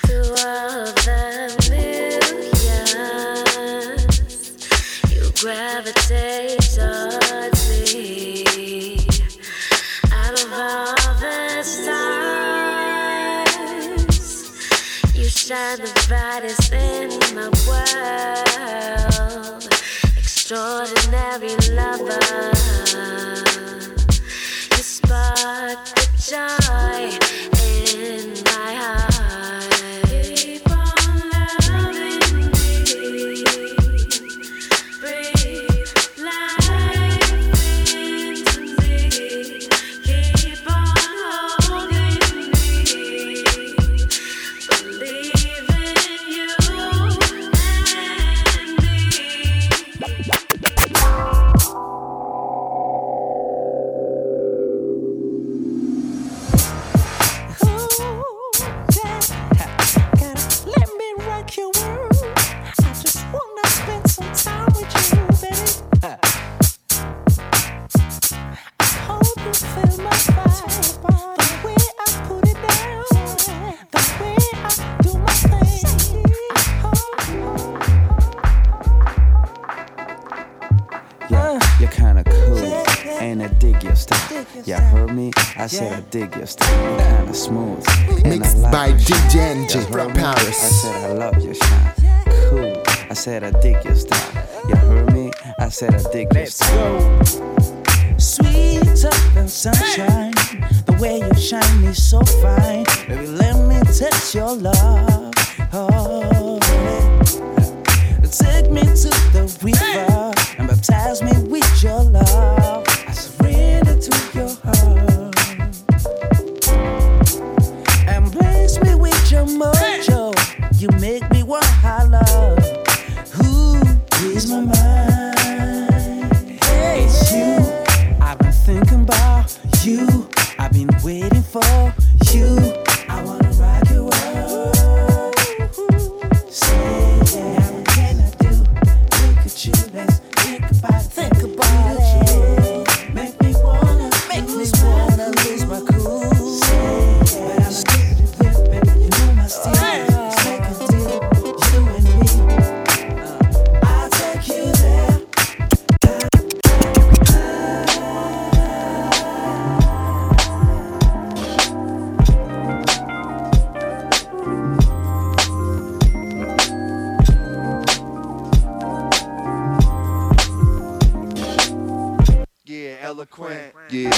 Through all the millions, you gravitate towards me. Out of all the stars, you shine the brightest in my world. Extraordinary lover, you spark the joy. I said I dig your style, kinda smooth. Mixed by D J Enjay Paris. I said I love your shine, cool. I said I dig your style, you heard me? I said I dig your style. Sweeter than sunshine, the way you shine me so fine. Baby, let me touch your love. Oh, take me to the river and baptize me with your love. I surrender to your heart. Mojo, you make me want I love. Who is my mind? Hey, it's you. I've been thinking about you. I've been waiting for you. I wanna rock your world. Say, yeah, what can I do? Look at you, let's think about it. Think about it. Make me wanna, make me wanna lose my cool. Say, but I'm a eloquent, yeah.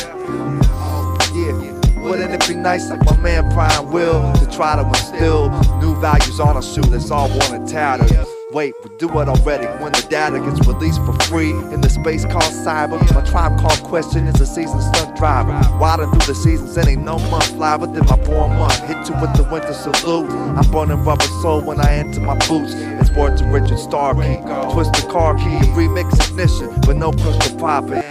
Yeah, wouldn't it be nice like my man Prime Will to try to instill new values on us, shoot us all want to tatter. Wait, we do it already when the data gets released for free in the space called cyber. My Tribe Called Question is a seasoned stunt driver. Wider through the seasons, it ain't no month liver than my born month. Hit you with the winter salute. I'm burning rubber soul when I enter my boots. It's word to Richard Starkey. Twist the car key and remix ignition with no crystal popping.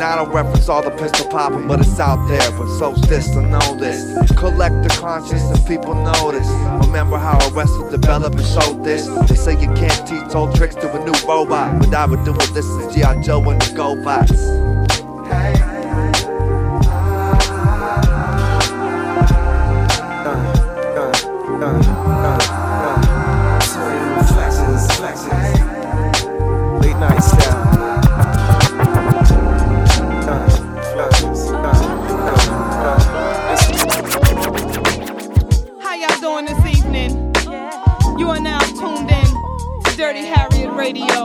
I don't reference all the pistol popping, but it's out there. But so this, I know this. Collect the conscience and people notice. Remember how I wrestled, developed, and showed this. They say you can't teach old tricks to a new robot, but I would do it. This is G I. Joe and the Go-Bots. Hey, uh, uh, uh, uh. Serial flexes, flexes. Late night style. Radio,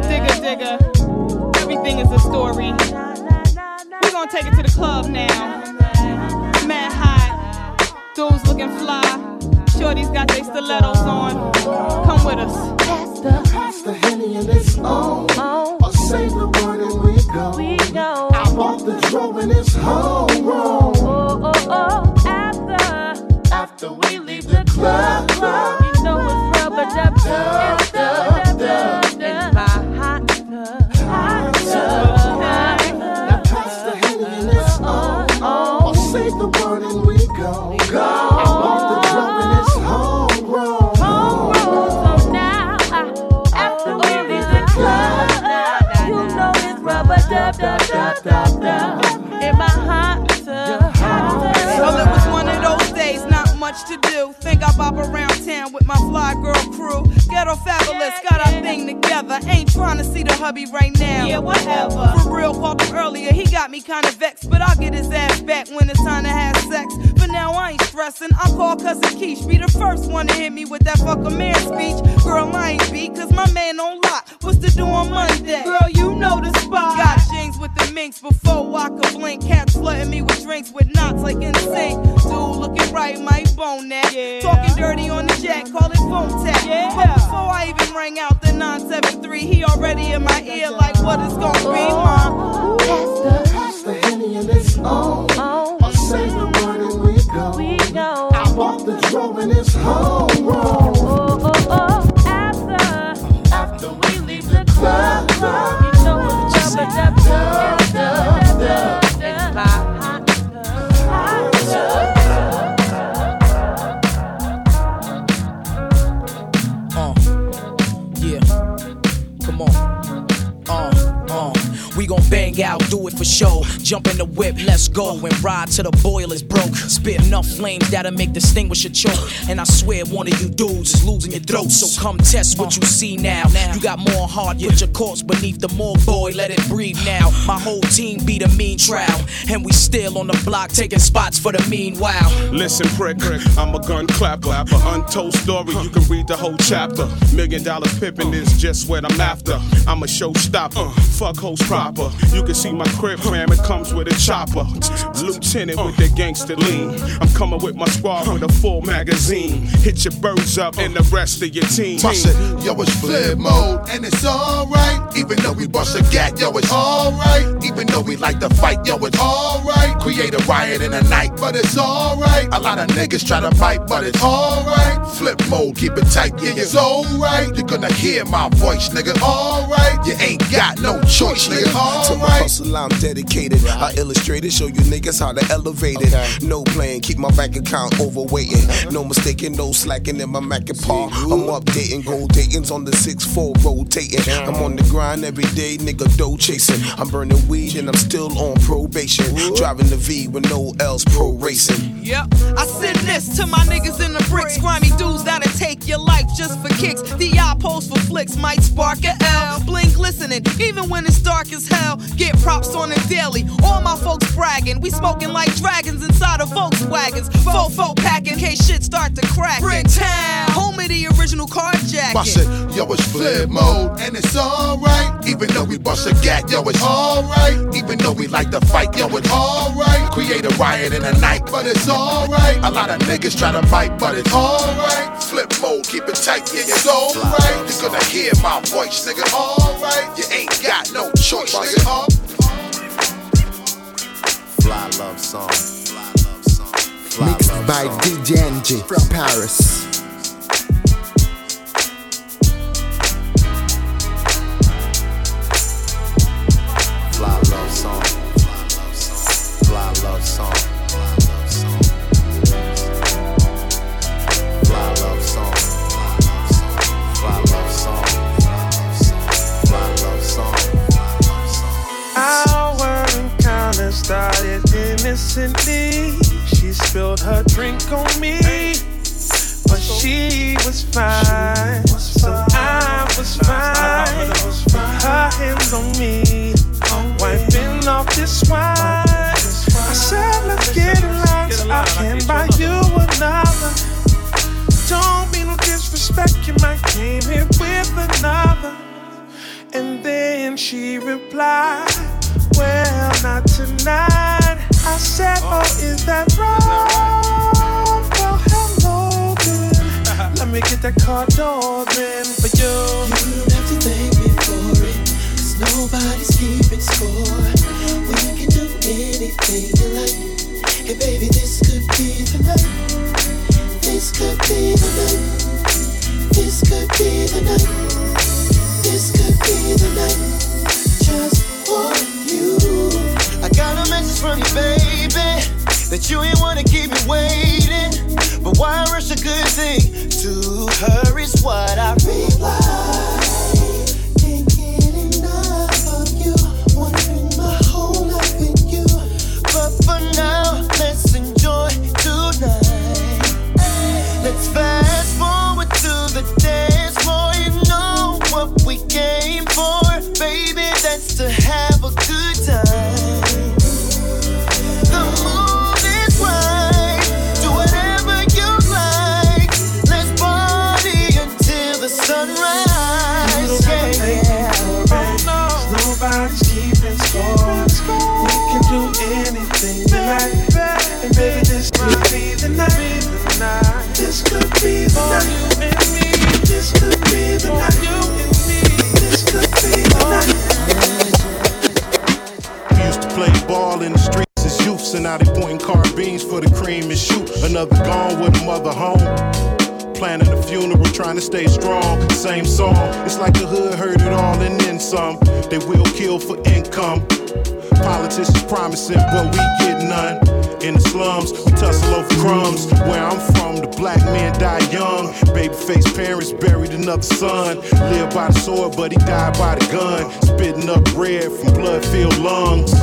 digger, digger, everything is a story. We're gonna take it to the club now. Mad hot, dudes looking fly. Shorties got their stilettos on. Come with us. Pass the, pass the Henny and it's on. I'll say the word and we go. We go. I want the drove and it's home. Oh, oh, oh, after, after we leave the club, club. You know it's rubber dub dub. Now, after we leave the club. hot in my hot tub. Well, it was one of those days, not much to do. Think I bop around town with my fly girl crew. Ghetto fabulous, got our thing together. Ain't trying to see the hubby right now. Yeah, whatever. For real, called him earlier, he got me kinda vexed. But I'll get his ass back when it's time to have sex. But now I ain't stressing, I'll call cousin Keish. Be the first one to hit me with that fuck a man speech. Girl, I ain't beat, cause my man don't lie. What's to do on Monday? Girl, you know the spot. Got jings with the minx before I could blink. Cats flooding me with drinks with knots like N Sync. Dude looking right, my bone neck. Yeah. Talking dirty on the jack, call it phone tap. Yeah. But before I even rang out the nine seven three, he already in my ear like what it's gonna oh, be, mom. That's the, that's the Henny and it's on. Oh. I say the word and we go. We go. I bought the drum and it's home. Oh, oh, oh, oh. After, after we leave the club, you know what the jump up, up, up, up, up. It's my we gon' bang out, do it for show. Jump in the whip, let's go. And ride till the boil is broke. Spit enough flames that'll make the extinguisher choke. And I swear one of you dudes is losing your throat. So come test what you see now. You got more heart, put your corpse beneath the morgue, boy, let it breathe now. My whole team beat a mean trial. And we still on the block taking spots for the meanwhile. Listen, prick, I'm a gun clapper. An untold story, you can read the whole chapter. Million dollars pimpin' is just what I'm after. I'm a showstopper, fuck host proper. You can see my crib ram, it comes with a chopper. Lieutenant with the gangster lean. I'm coming with my squad with a full magazine. Hit your birds up and the rest of your team. Bust it, yo, it's flip mode, and it's alright. Even though we bust a gat, yo, it's alright. Even though we like to fight, yo, it's alright. Create a riot in the night, but it's alright. A lot of niggas try to fight, but it's alright. Flip mode, keep it tight, yeah, it's alright. You're gonna hear my voice, nigga, alright. You ain't got no choice, nigga. To my hustle, I'm dedicated. Right. I illustrate it, show you niggas how to elevate it. Okay. No playing, keep my bank account overweighting. Uh-huh. No mistaking, no slacking in my Mac and Paw. I'm updating, gold datings on the six four rotating. Yeah. I'm on the grind every day, nigga, dough chasing. I'm burning weed and I'm still on probation. Ooh. Driving the V with no L's, pro racing. Yep, I send this to my niggas in the bricks. Grimy dudes that'll take your life just for kicks. D I pose for flicks, might spark a L. Bling glistening, even when it's dark as hell. Get props on the daily. All my folks bragging. We smoking like dragons inside of Volkswagens. Fofo packing in case shit start to crack. Bricktown, home of the original carjacking. Bust it, yo, it's flip mode, and it's alright. Even though we bust a gat, yo, it's alright. Even though we like to fight, yo, it's alright. Create a riot in the night, but it's alright. A lot of niggas try to fight, but it's alright. Flip mode, keep it tight, yeah, it's alright. You're gonna hear my voice, nigga, alright. You ain't got no choice. Fly love song. Mixed by D J Enjay from Paris. Fly love song. Fly love song. Fly love song. Fly love song. Fly love song. Our encounter started innocently. She spilled her drink on me, but she was fine, so I was fine. Her hands on me, wiping off this wine. I said, let's get lost. I can buy you another. Don't be no disrespect. You might came here with another. And then she replied, well, not tonight. I said, oh, is that wrong? Well, hello, then. Let me get that card open for you. You don't have to thank me for it, cause nobody's keeping score. We can do anything you like. Hey, baby, this could be the night. This could be the night. This could be the night. This could be the night, just for you. I got a message from you, baby, that you ain't wanna keep me waiting. But why rush a good thing? To her is what I replied. Can't get enough of you, wondering my whole life. So now they pointing carbines for the cream and shoot. Another gone with a mother home. Planning a funeral, trying to stay strong. Same song, it's like the hood heard it all and then some. They will kill for income. Politicians promising, but we get none. In the slums, we tussle over crumbs. Where I'm from, the black men die young. Baby-faced parents buried another son. Lived by the sword, but he died by the gun. Spitting up red from blood-filled lungs.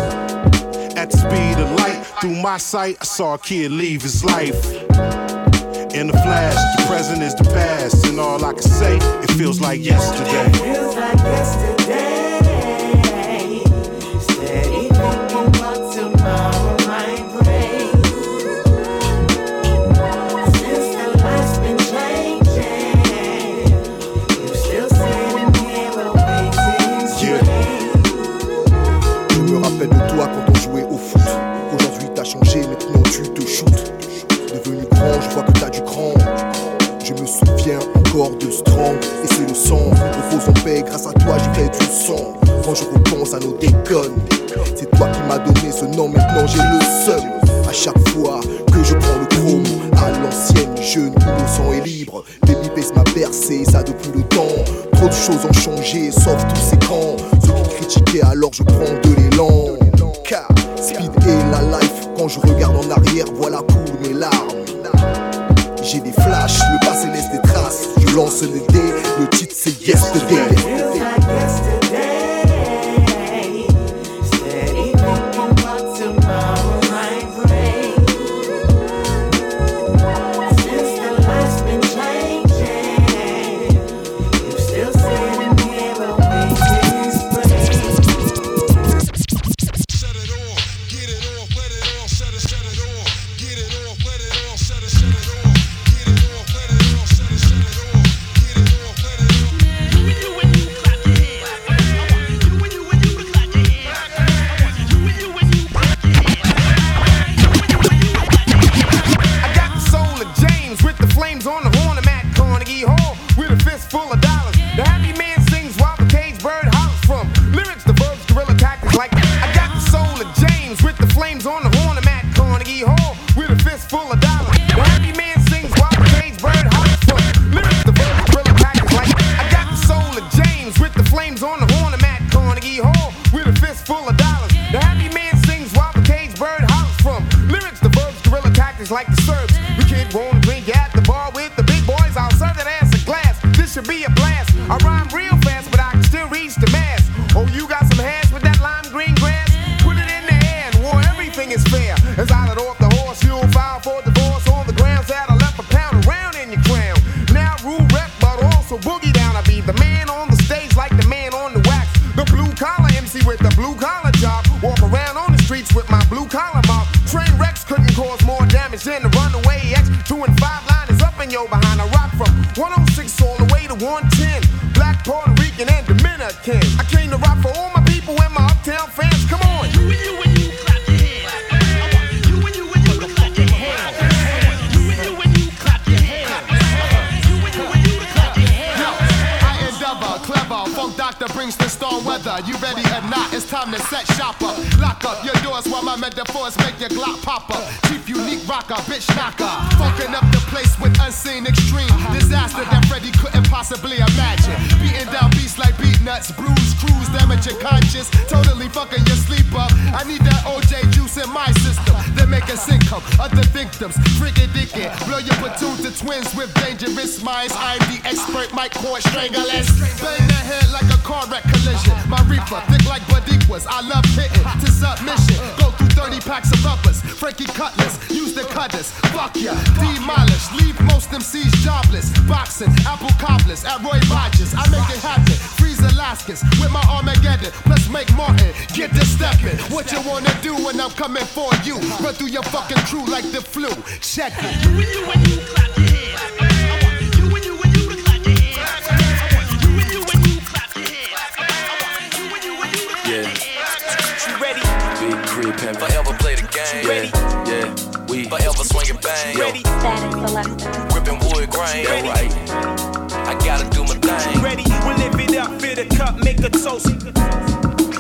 At the speed of light, through my sight, I saw a kid leave his life. In the flash, the present is the past, and all I can say, it feels like yesterday. It feels like yesterday. Steady thinking about tomorrow, my brain. Since the life's been changing, you're still sitting here awaiting yeah. Je me rappelle de toi quand on jouait au foot. Aujourd'hui t'as changé, maintenant tu te shootes. Devenu grand, je vois que t'as du cran. Je me souviens encore de Strand. Et c'est le sang, le faux en paix. Grâce à toi j'ai fait du sang. Quand je repense à nos déconnes, c'est toi qui m'as donné ce nom, maintenant j'ai le seum. À chaque fois que je prends le chrome, à l'ancienne, jeune, innocent et libre, des bipèces m'a bercé, ça depuis le temps. Trop de choses ont changé, sauf tous ces camps. Ceux qui critiquaient, alors je prends de l'élan. Car speed et la life, quand je regarde en arrière, voilà pour mes larmes. J'ai des flashs, le passé laisse des traces. Je lance les dés, le titre c'est Yesterday.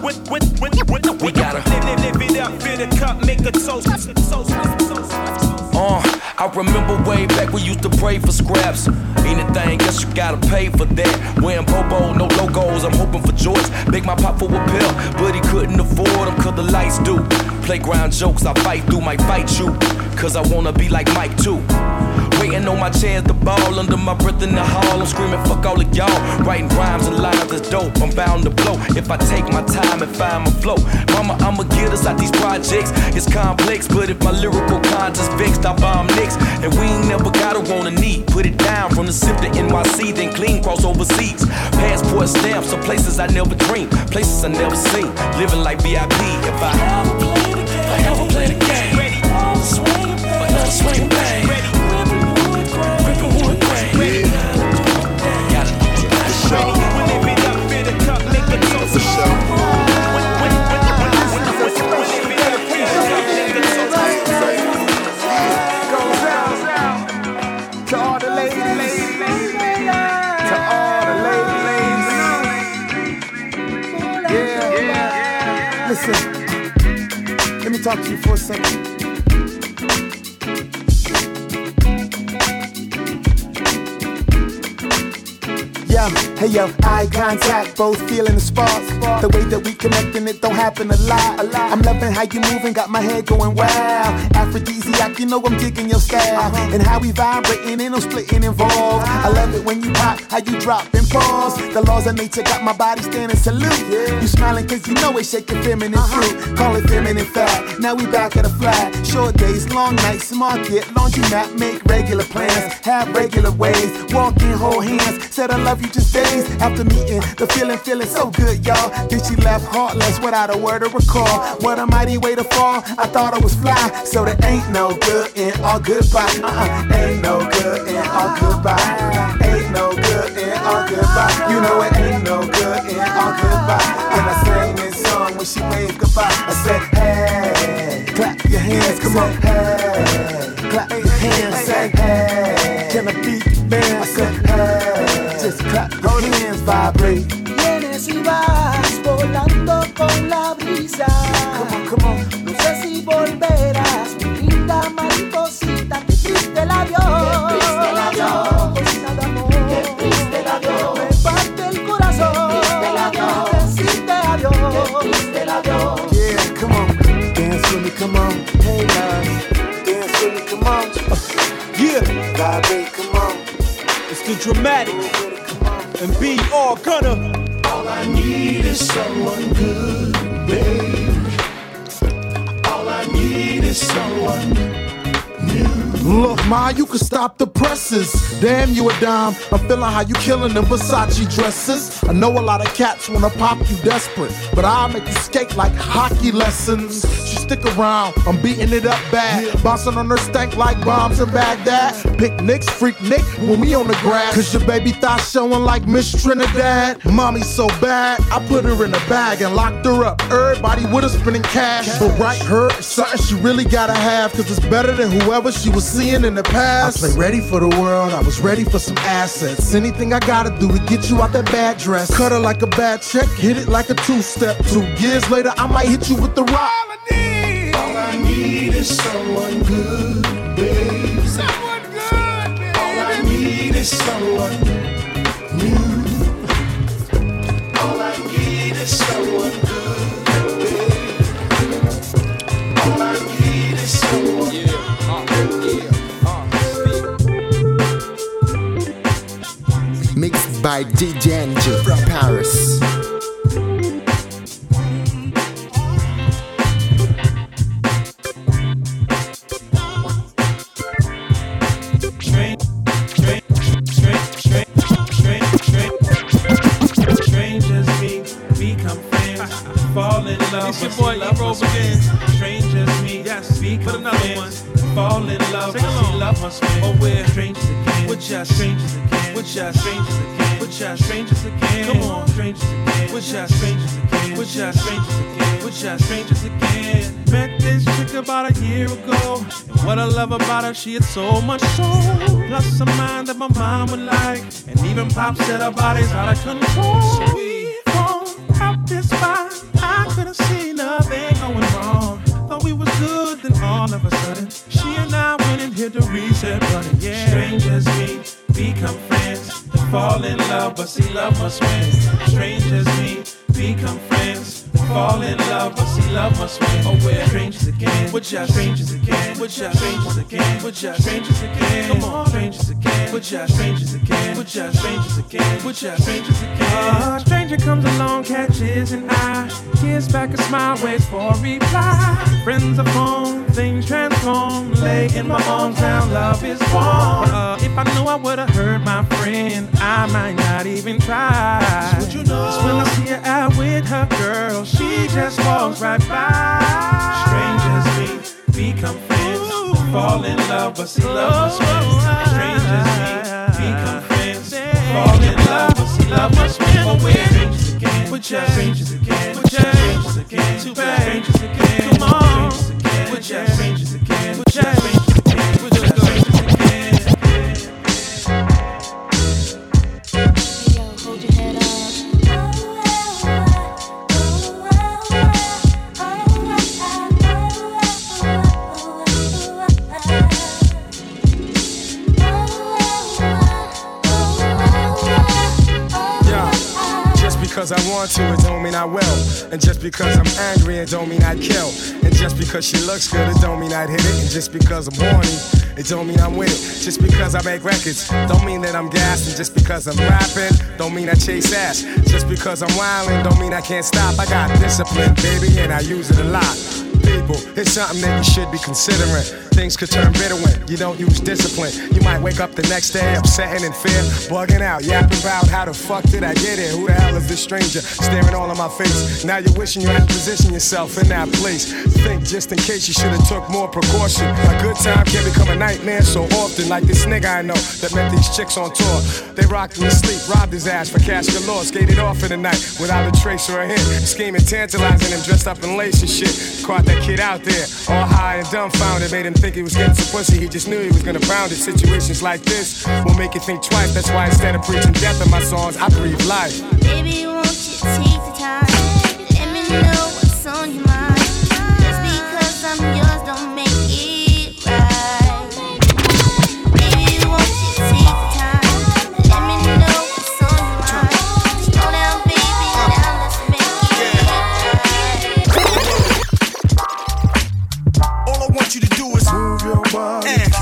We got her. Uh, I remember way back we used to pray for scraps. Anything, guess you gotta pay for that. Wearing Bobo, no logos, I'm hoping for George. Beg my pop for a pill, but he couldn't afford them cause the lights do. Playground jokes, I fight through, might fight you. Cause I wanna be like Mike too. Waiting on my chance to ball, under my breath in the hall. I'm screaming, fuck all of y'all. Writing rhymes and lines that's dope, I'm bound to blow. If I take my time and find my flow, mama, I'ma get us out these projects. It's complex, but if my lyrical content's vexed, I bomb next. And we ain't never got her on the knee. Put it down from the zip to N Y C, then clean cross overseas. Passport stamps are places I never dreamed, places I never seen. Living like V I P. If I ever play the game, I ever play the game. Ready? Swing it back, another swing it back. Ready? Listen, let me talk to you for a second. Yo, hey yo, eye contact, both feeling the spark. The way that we connecting, it don't happen a lot. I'm loving how you moving, got my head going wild. Aphrodisiac, you know I'm digging your style. And how we vibrating, ain't no splitting involved. I love it when you pop, how you drop and pause. The laws of nature got my body standing salute. You smiling cause you know it's shaking feminine fruit. Call it feminine fat, now we back at a flat. Short days, long nights, market, laundromat. Make regular plans, have regular ways. Walk in, hold hands, said I love you just days after meeting. The feeling, feeling so good, y'all. Then she left heartless without a word of recall. What a mighty way to fall. I thought I was fly. So there ain't no good in all goodbye. Uh-uh. Ain't no good in all goodbye. Ain't no good in all goodbye. You know it ain't no good in all goodbye. And I sang this song when she waved goodbye. I said, hey, clap your hands, come on. Hey, clap your hands, say, hey, can I be your man? I said, hey. Just clap your hands, vibrate. Vienes y vas volando con la brisa. Come on, come on. No sé si volverás, mi linda mariposita. Qué triste la vio, qué triste la vio, cosita de amor. Qué triste la vio, me parte el corazón. Qué triste la vio, qué triste la vio. Yeah, come on, dance with me, come on. Hey guys, dance with me, come on. Yeah, vibrate, come on. It's the dramatic and be all gonna. All I need is someone good, babe. All I need is someone new. Look, ma, you can stop the presses. Damn, you a dime. I'm feeling how you killing them Versace dresses. I know a lot of cats wanna pop you desperate, but I'll make you skate like hockey lessons. Stick around, I'm beating it up bad. Yeah. Bouncing on her stank like bombs in Baghdad. Picnics, freak Nick, when we on the grass. Cause your baby thigh showing like Miss Trinidad. Mommy so bad, I put her in a bag and locked her up. Everybody with her spending cash. cash. But right her, it's something she really gotta have. Cause it's better than whoever she was seeing in the past. I play ready for the world, I was ready for some assets. Anything I gotta do to get you out that bad dress. Cut her like a bad check, hit it like a two-step. Two years later, I might hit you with the rock. All I need is someone good, babe. Someone good, babe. All I need is someone new. All I need is someone good, babe. All I need is someone good. Yeah, uh, yeah, uh. Mixed by D J Enjay from Paris. It's your boy, love over again. Strangers meet, yes, we put another friends. One. Fall in love, sing along, love us, man. Oh, we're strangers again. We're just strangers again. We're just strangers again. We're just strangers again. Come on, strangers again. We're just strangers again. We're just strangers again. We're just strangers again. Met this chick about a year ago. And what I love about her, she had so much soul. Plus a mind that my mom would like, and even pop said her body's out of control. So we won't out this vibe. but see love must win. Strangers meet, become friends, fall in love, but see love must win. Oh, we're strangers again, we're just strangers again, we're just strangers again, we're just strangers again. Come on, strangers again, we're just strangers again, we're just strangers again, we're just strangers again. A stranger comes along, catches an eye, gives back a smile, waits for a reply. Friends are formed, things transform. Lay in my arms, now love is warm. Uh, if I knew I would have heard my friend, I might not even try. Would you know? When I see her out with her girl, she just walks right by. Strangers meet, become friends, fall in love, but see love must win. Strangers meet, become friends, fall in love, but see love must win. Oh, we're strangers again, we're just strangers again, we're just strangers again, too bad strangers again. Come on, we're just strangers again, we're just strangers again, we're just strangers again. Hey yo, hold your head up. Because I want to, it don't mean I will. And just because I'm angry, it don't mean I kill. And just because she looks good, it don't mean I'd hit it. And just because I'm horny, it don't mean I'm with it. Just because I make records, don't mean that I'm gassing. Just because I'm rapping, don't mean I chase ass. Just because I'm wildin', don't mean I can't stop. I got discipline, baby, and I use it a lot. People, it's something that you should be considering. Things could turn bitter when you don't use discipline. You might wake up the next day upset and in fear, bugging out, yapping about how the fuck did I get here? Who the hell is this stranger staring all in my face? Now you're wishing you had positioned yourself in that place. Think just in case you should have took more precaution. A good time can become a nightmare so often. Like this nigga I know that met these chicks on tour. They rocked him to sleep, robbed his ass for cash galore, skated off in the night without a trace or a hint, scheming, tantalizing him, dressed up in lace and shit. Caught that kid out there, all high and dumbfounded, made him think he was getting some pussy, he just knew he was gonna pound it. Situations like this will make you think twice. That's why instead of preaching death in my songs, I breathe life. Baby, won't you take the time to let me know what's on your mind? Just because I'm yours don't make it right. Baby, won't you take the time to let me know what's on your mind? Slow down, baby, now let's make it right. All I want you to do is move your body, and keep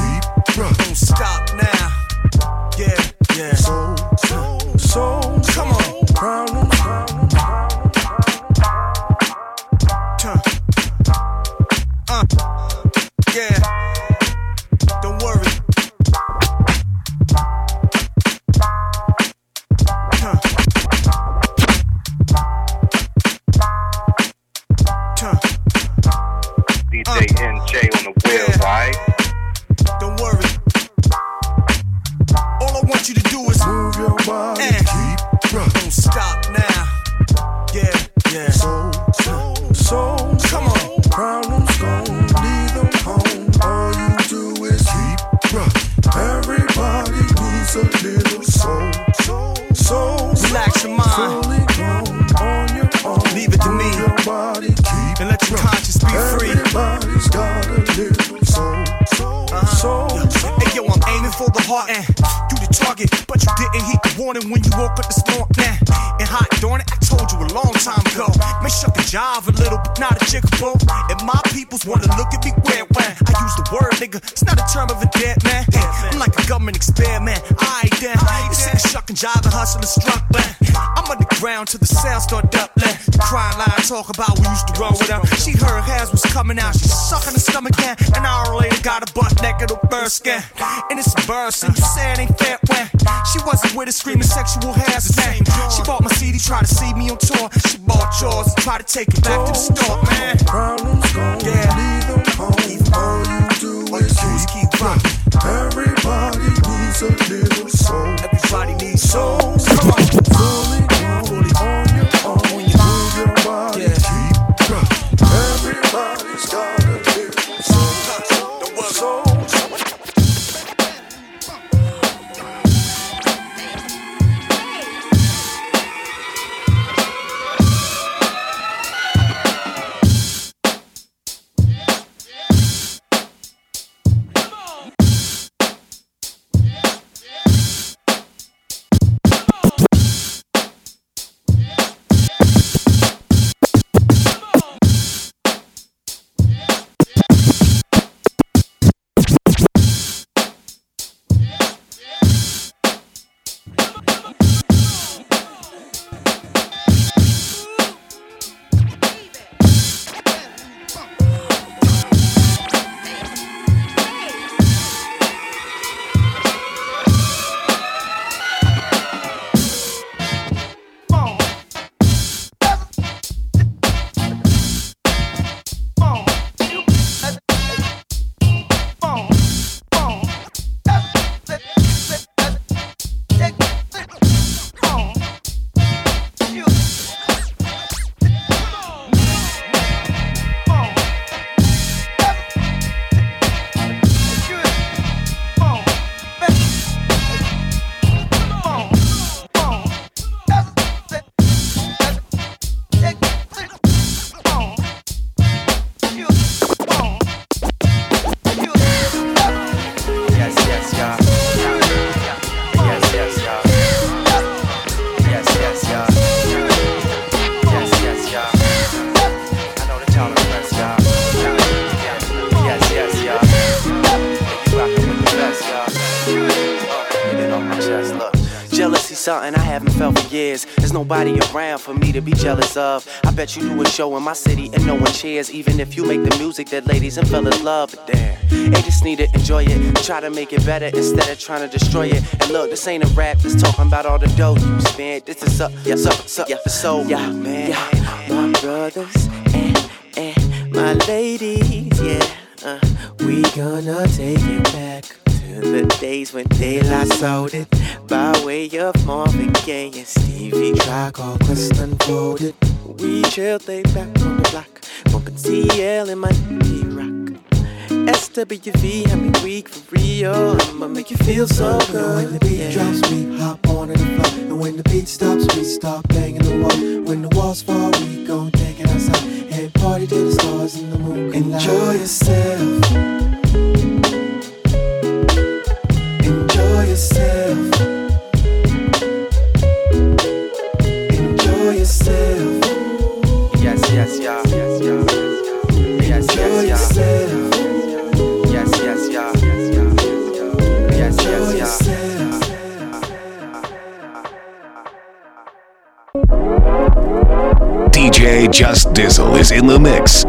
running. Don't stop now. Yeah, yeah. So, so, so, come on. Round and round and round and round. Turn. Uh. Yeah. Don't worry. Turn. Turn. D J Enjay on the wheels, alright? Don't worry. All I want you to do is move your body and keep running. Don't stop now. Yeah, yeah. So, so, so, come on. Problems gone, leave them home. All you do is keep running. Everybody needs a little soul. So, so, relax your mind. Fully grown on your own. Leave it to me. Move your body, keep and let your conscience be free. Everybody's got a little soul. So, hey yo, I'm aiming for the heart and you the target, but you didn't heed the warning when you woke up this morning. Nah. And hot darn it, I told you a long time ago. Make sure I can jive a little, but not a jigaboo. And my peoples wanna look at me weird when I use the word nigga. It's not a term of a dead man. Hey, I'm like a government experiment. I ain't damn. You sick of shucking, jiving, hustling, struck, but I'm underground till the sound start doubling. The crying line talk about we used to roll with her. She heard hers was coming out, she's sucking the stomach can. An hour later, got a butt naked. Bird skin. And it's embarrassing. You say it ain't fair when she wasn't with us screaming sexual harassment. She bought my C D, tried to see me on tour. She bought yours, try to take it back to the store, man. Problems gone, yeah. Leave them home. All you do, All you do is keep rocking. Everybody needs a little soul. Everybody needs soul. Come on, fully on your own. Move your body, yeah. Keep rocking. Everybody's got a little soul. Don't worry, soul. something I haven't felt for years. There's nobody around for me to be jealous of. I bet you do a show in my city and no one cheers, even if you make the music that ladies and fellas love. But damn, they just need to enjoy it and try to make it better instead of trying to destroy it. And look, this ain't a rap that's talking about all the dough you spend. This is up, yes, up, up, yeah, the soul, yeah, man. Yeah. My brothers and, and my ladies, yeah, uh, we gonna take it back. The days when daylight sold it by way of Marvin Gaye and Stevie, Drago, Quest unfolded. We chilled, they back on the block, bumping T L in my D-Rock, S W V, I mean week for real. I'ma make you feel so good. And when the beat yeah. drops, we hop on to the floor. And when the beat stops, we start banging the wall. When the walls fall, we gon' take it outside and party to the stars and the moon. Enjoy yourself. Enjoy yourself. Enjoy yourself. Yes, yes, y'all. Yes, y'all. Yes, yes, y'all. Yes, yes, y'all. Yes, yes, y'all. D J Just Dizzle is in the mix.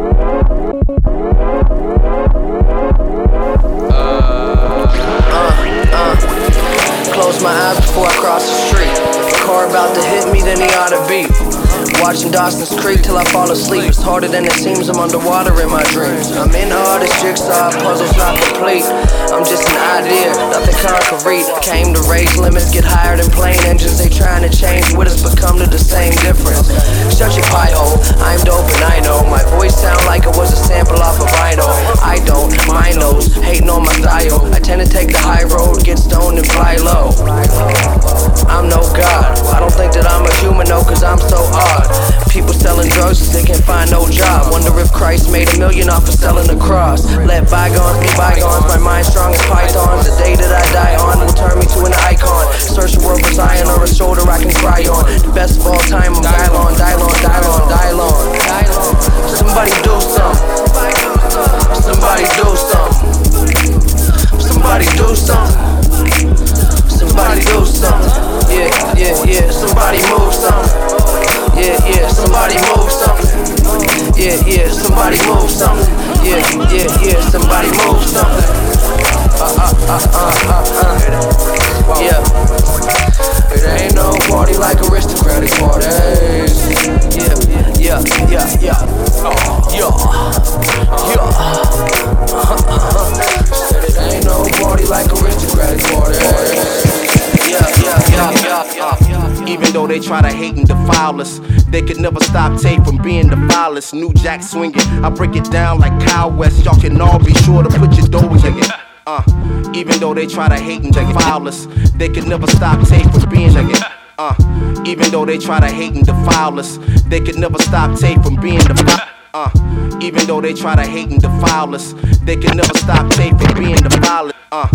Close my eyes before I cross the street. If a car about to hit me, then he ought to beat. Watching Dawson's Creek till I fall asleep. It's harder than it seems, I'm underwater in my dreams. I'm in all this jigsaw, puzzle's not complete. I'm just an idea, nothing concrete. Came to raise limits, get higher than plane engines. They trying to change what has become to the same difference. Shut your pie hole, I'm dope and I know. My voice sound like it was a sample off of Idol. I don't mind those, hating on my style. I tend to take the high road, get stoned and fly low. I'm no god, I don't think that I'm a human though, cause I'm so odd. People selling drugs cause they can't find no job. Wonder if Christ made a million off of selling a cross. Let bygones be bygones, my mind strong as pythons. The day that I die on will turn me to an icon. Search the world for Zion or a shoulder I can cry on. The best of all time, I'm Dylon, Dylon, Dylon, Dylon. Somebody do something. Somebody do something. Somebody do something. Somebody do something. Yeah, yeah, yeah. Somebody move something. Yeah, yeah, somebody move something. Yeah, yeah, somebody move something. Yeah, yeah, yeah, somebody move something. Uh, uh, uh, uh, uh, uh. Yeah. It ain't no party like aristocratic parties. Yeah, yeah, yeah, yeah. Yeah, yeah. Said it ain't no party like aristocratic parties. Yeah, yeah, yeah, yeah, yeah. Even though they try to hate and defile us, they could never stop Tay from being the vilest. New Jack swinging, I break it down like Kyle West. Y'all can all be sure to put your doors in it. Uh, even though they try to hate and defile us, they could never stop Tay from being it. Uh, even though they try to hate and defile us, they could never stop Tay from being the. Uh, even though they try to hate and defile us, they can never stop Tay from being the violent. Uh,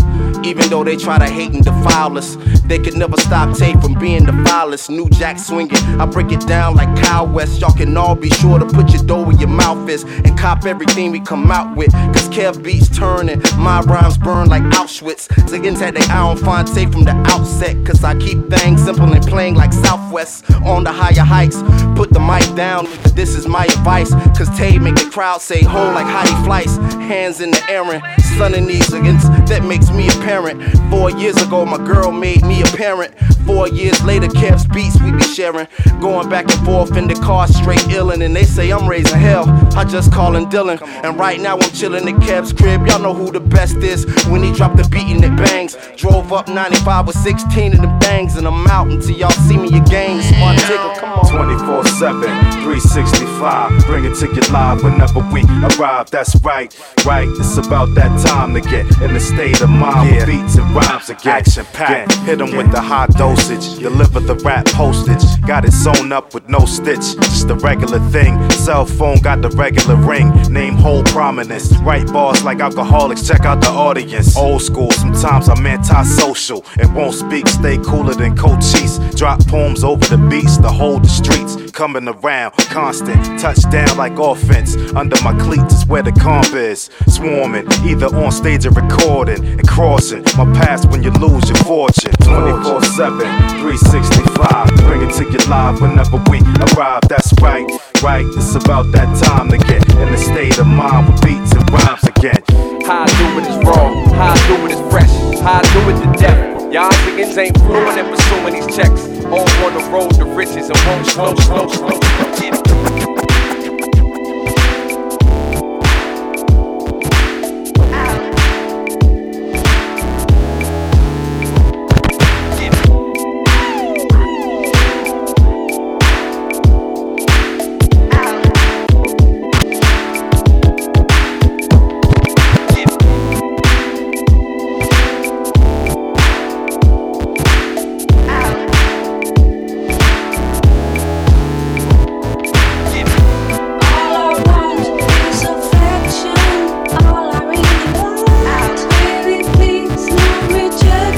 even though they try to hate and defile us, they can never stop Tay from being the violence. New Jack swinging, I break it down like Kyle West. Y'all can all be sure to put your dough where your mouth is and cop everything we come out with. Cause Kev beats turning, my rhymes burn like Auschwitz. Ziggins had their eye on Fonte from the outset. Cause I keep things simple and playing like Southwest on the higher heights. Put the mic down, this is my advice. Cause Tay make the crowd say ho like Heidi Fleiss. Hands in the air and sunning these against, that makes me a parent. Four years ago my girl made me a parent. Four years later Kev's beats we be sharing. Going back and forth in the car straight illin'. And they say I'm raising hell, I just callin' Dylan. And right now I'm chillin' at Kev's crib. Y'all know who the best is when he dropped the beat and it bangs. Drove up ninety-five with sixteen in the bangs. And I'm out until y'all see me again. Smart tickle, come on. Twenty-four seven, three sixty-five, bring it to you live whenever we arrive. That's right, right, it's about that time to get in the state of mind. Yeah. Beats and rhymes again, action packed. Hit them with the high dosage, deliver the rap postage. Got it sewn up with no stitch, just the regular thing. Cell phone got the regular ring, name whole prominence. Write bars like alcoholics, check out the audience. Old school, sometimes I'm antisocial and won't speak, stay cooler than Cochise. Drop poems over the beats to hold the streets. Coming around, constant, touchdown like offense. Under my cleats is where the comp is. Swarming, either on stage or recording and crossing my past when you lose your fortune. twenty-four seven. living three sixty-five. Bring it to you live whenever we arrive. That's right, right. It's about that time to get in the state of mind with beats and rhymes again. How I do it is raw, how I do it is fresh, how I do it to death. Y'all niggas ain't fluent in pursuing these checks. All on the road to riches and won't slow, slow, slow. Yeah.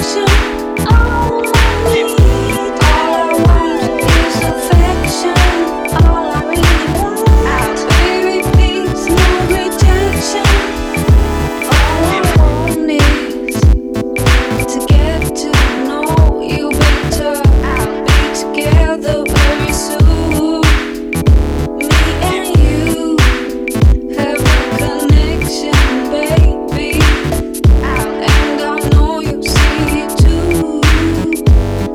Place is different, intimate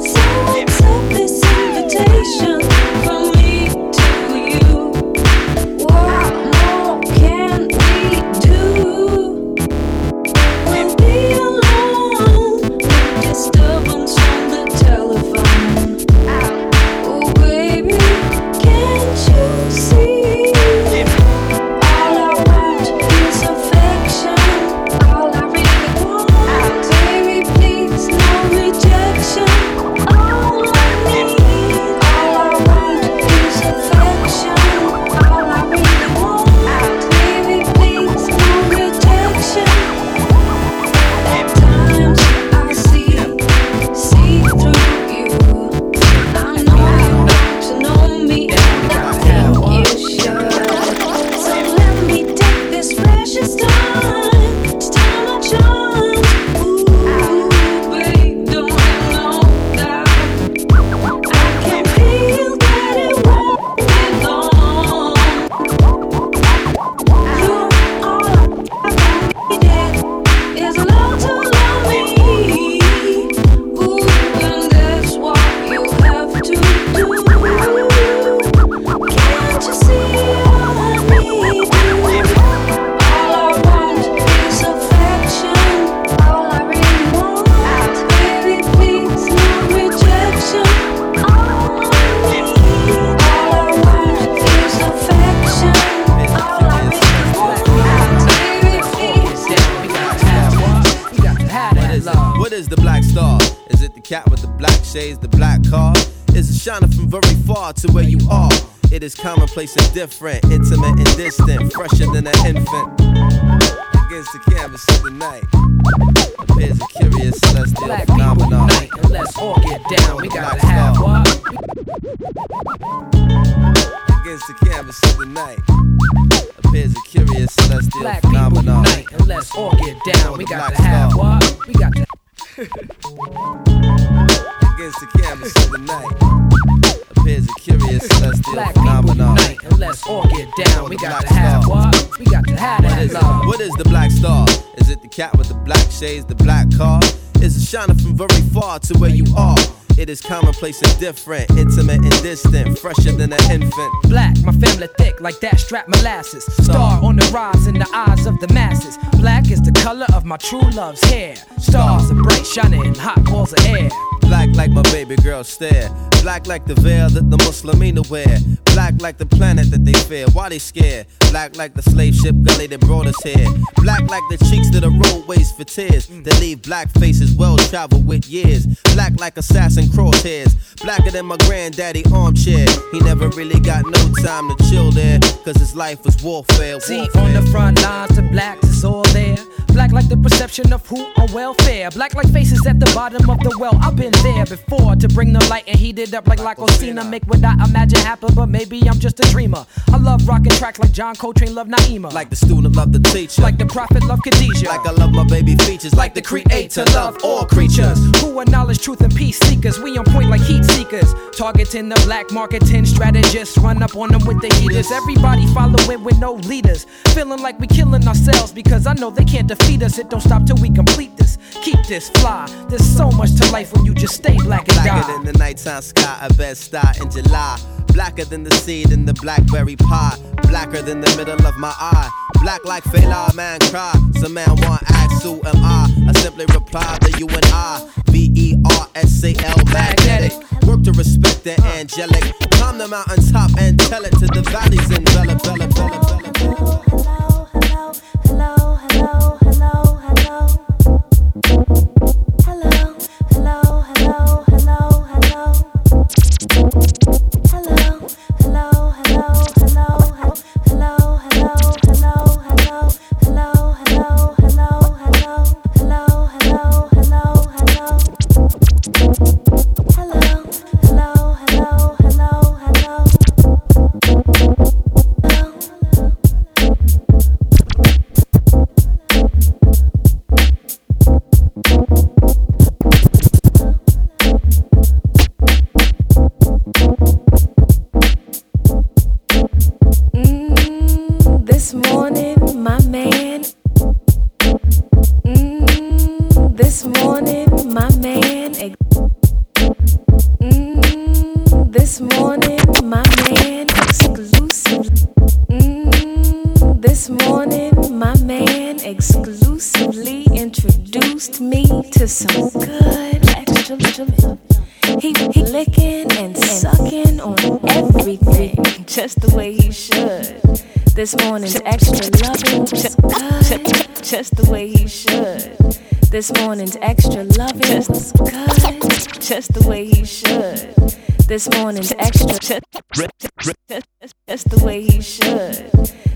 and distant, fresher than an infant. Against the canvas of the night, appears a curious celestial Black phenomenon. Night, and let's all get down, we gotta have one. Against the canvas of the night, appears a curious celestial Black phenomenon. Night, and let's all get down, we gotta have one. We got to. Against the canvas of the night, appears a curious celestial Black phenomenon. And let's all get down. We gotta have what? We gotta have that love. What is the black star? Is it the cat with the black shades, the black car? Is it shining from very far to where you are? It is commonplace and different, intimate and distant, fresher than an infant. Black, my family thick like that strap molasses. Star on the rise in the eyes of the masses. Black is the color of my true love's hair. Stars are bright, shining, hot balls of air. Black like my baby girl stare. Black like the veil that the Muslimina wear. Black like the planet that they fear. Why they scared? Black like the slave ship gully that brought us here. Black like the cheeks that are roadways for tears. That leave black faces well traveled with years. Black like assassin crosshairs. Blacker than my granddaddy armchair. He never really got no time to chill there. Cause his life was warfare. warfare. See, on the front lines, the blacks is all there. Black like the perception of who on welfare. Black like faces at the bottom of the well. I've been there before to bring the light and heat it up like La Cocina. Make what I imagine happen, but maybe I'm just a dreamer. I love rocking tracks like John Coltrane, love Naima. Like the student, love the teacher. Like the prophet, love Khadijah. Like I love my baby features. Like the creator, love all creatures. Who are knowledge, truth, and peace seekers. We on point like heat seekers. Targeting the black marketing strategists. Run up on them with the heaters. Everybody following with no leaders. Feeling like we killing ourselves because I know they can't defeat us. It don't stop till we complete this. Keep this fly. There's so much to life when you just stay black and die. Blacker than the nighttime sky, a bed star in July. Blacker than the seed in the blackberry pie. Blacker than the middle of my eye. Black like Fela, man cry. Some man want ask who am I? I simply reply that you and I. V E R S A L magnetic. Work to respect the angelic. Climb the mountains top and tell it to the valleys and Bella, Bella, Bella, Bella, Bella. Hello, hello, hello, hello, hello, hello. Hello, hello, hello, hello, hello. Hello, hello, hello, hello. This morning's extra loving, just, just, just the way he should. This morning's extra loving, just good, just the way he should. This morning's extra, just, just, just the way he should.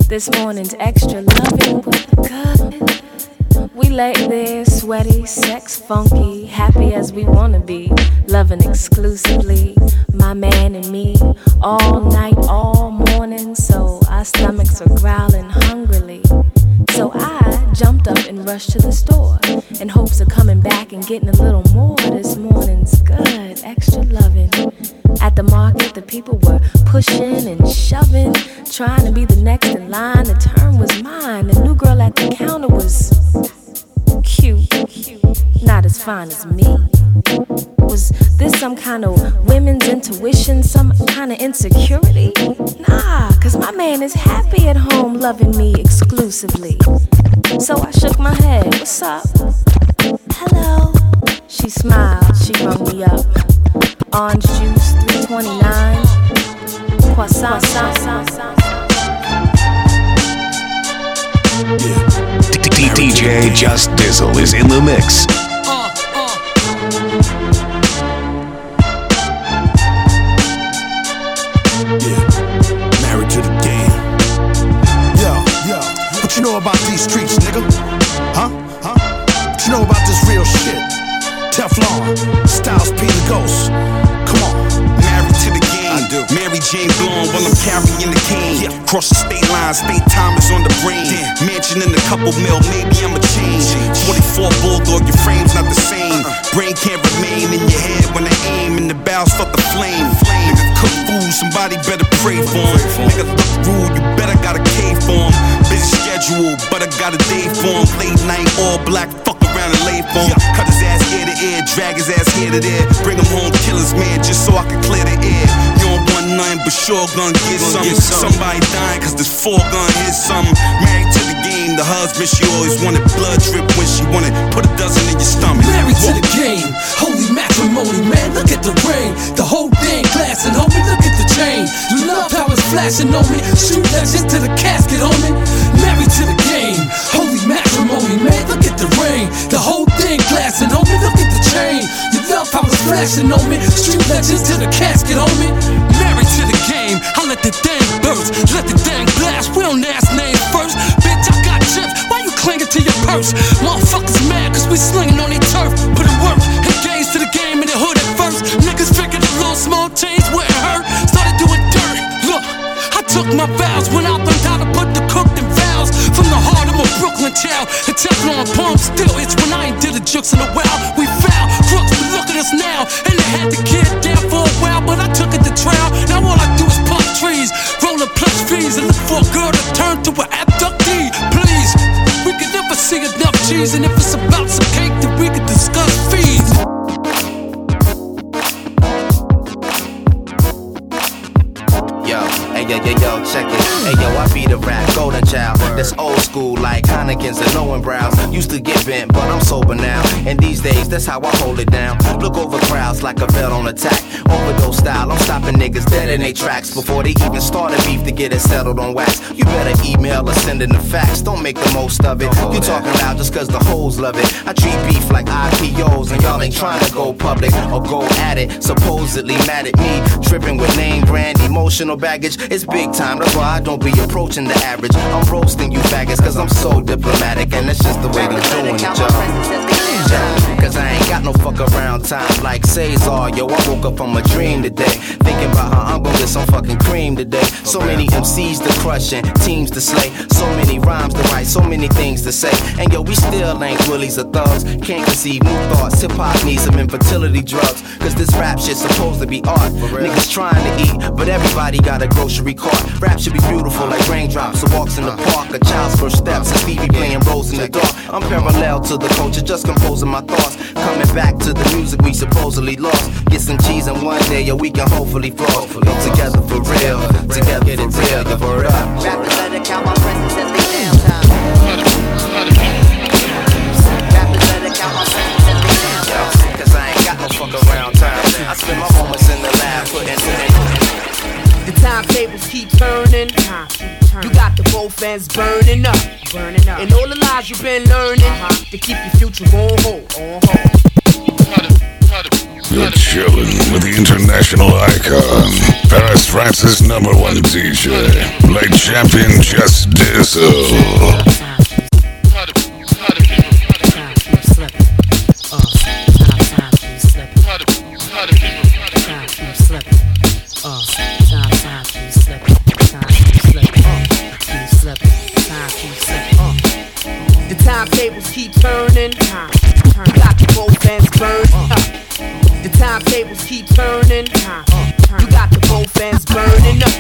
This morning's extra loving, good. We lay there, sweaty, sex funky, happy as we wanna be, loving exclusively, my man and me, all night, all morning, so. Our stomachs are growling hungrily. So I jumped up and rushed to the store in hopes of coming back and getting a little more. This morning's good, extra loving. At the market, the people were pushing and shoving, trying to be the next in line. The turn was mine. The new girl at the counter was cute, not as fine as me. Was this some kind of women's intuition, some kind of insecurity? Nah, cause my man is happy at home loving me exclusively. So I shook my head, what's up? Hello. She smiled, she rung me up. Orange juice, three twenty-nine. Croissant. D J Just Dizzle is in the mix. About these streets, nigga? Huh? Huh? What you know about this real shit? Teflon, Styles P the Ghost. Come on. Married to the game. I do. Mary Jane blonde while I'm carrying the cane. Yeah. Cross the state line, state time is on the brain. Damn. Mansion in a couple mil, maybe I'ma change. twenty-four Bulldog, your frame's not the same. Uh-uh. Brain can't remain in your head when I aim. And the bowels fuck the flame. Flame. Nigga, cook food, somebody better pray for him. Nigga, look rude, you better got a cave for him. Busy schedule, but I got a day for him. Late night, all black, fuck around and lay for him. Cut his ass ear to ear, drag his ass here to there. Bring him home, kill his man, just so I can clear the air. You don't want nothing, but sure gon' get something. Somebody dying, cause this four gon' hit something. Married to the game, the husband, she always wanted blood drip when she wanted. Put a dozen in your stomach. Married Whoa. to the game, holy matrimony, man, look at the ring. The whole thing glassing, homie, look at the chain. You love how it's flashing on me. Shoot that shit to the casket, homie. Married to the game, holy matrimony, man, look at the ring. The whole thing glassing, homie, look at the chain. You love how it's flashing on me. Street legends to the casket, homie. Married to the game, I let the thing burst. Let the thing blast, we don't ask names first. Bitch, I got chips, why you clinging to your purse? first. Motherfuckers mad cause we slinging on their turf. Put in work, hit gains to the game in the hood at first. Niggas figured the little small change wouldn't hurt. Started doing dirt, look, I took my vows when I learned how to put the cooked in vows. From the heart of a Brooklyn child, the Teflon palm still it's when I ain't did the jokes in a while. We foul, crooks, but look at us now. And they had the kid down for a while, but I took it to trial. Now all I do is pump trees, rolling plush fees, and look for a girl to turn to an abductee. Please, we could never see enough cheese, and if it's about some cake, then we could discuss fees. Yo, hey yo, yo, yo, check it. Hey yo, I be the rap golden child. That's old school like Heinekens and Lowen brows. Used to get bent, but I'm sober now. And these days, that's how I hold it down. Look over crowds like a belt on attack. Overdose style, I'm stopping niggas dead in their tracks before they even start a beef to get it settled on wax. You better email or send in the facts. Don't make the most of it. You talking loud just cause the hoes love it. I treat beef like I P Os and y'all ain't trying to go public or go at it. Supposedly mad at me, tripping with name brand emotional baggage. It's big time, that's why I don't be approaching the average. I'm roasting you faggots cause I'm so diplomatic, and that's just the way we're doing it, y'all. Cause I ain't got no fuck around time like Cesar. Yo, I woke up from a dream today, thinking about how I'm gonna get some fucking cream today. So many M Cs to crush and teams to slay, so many rhymes to write, so many things to say. And yo, we still ain't willies or thugs, can't conceive new thoughts. Hip hop needs some infertility drugs, cause this rap shit's supposed to be art. Niggas trying to eat, but everybody got a grocery cart. Rap should be beautiful like raindrops or walks in the park. A child's first steps and Stevie playing roles in the dark. I'm parallel to the culture, just composing my thoughts. Coming back to the music we supposedly lost. Get some cheese and one day, yo, we can hopefully floss. Come together for real, together for real, the word up. Rap is better, count my friends until they down time. Rap is better, count my friends until they down time. Cause I ain't got no fuck around time. I spend my moments in the lab putting in. The timetables keep turning. Time keep turning. You got the both ends burning up. Burning up. And all the lies you've been learning uh-huh. to keep your future on hold. On hold. You're chillin' with the international icon, Paris, France's number one D J, Black Champion Just Dizzle. Tables keep turning. Time, turn. You got the both ends burning. Uh. The timetables keep turning. Time, turn. You got the both ends burning. Up.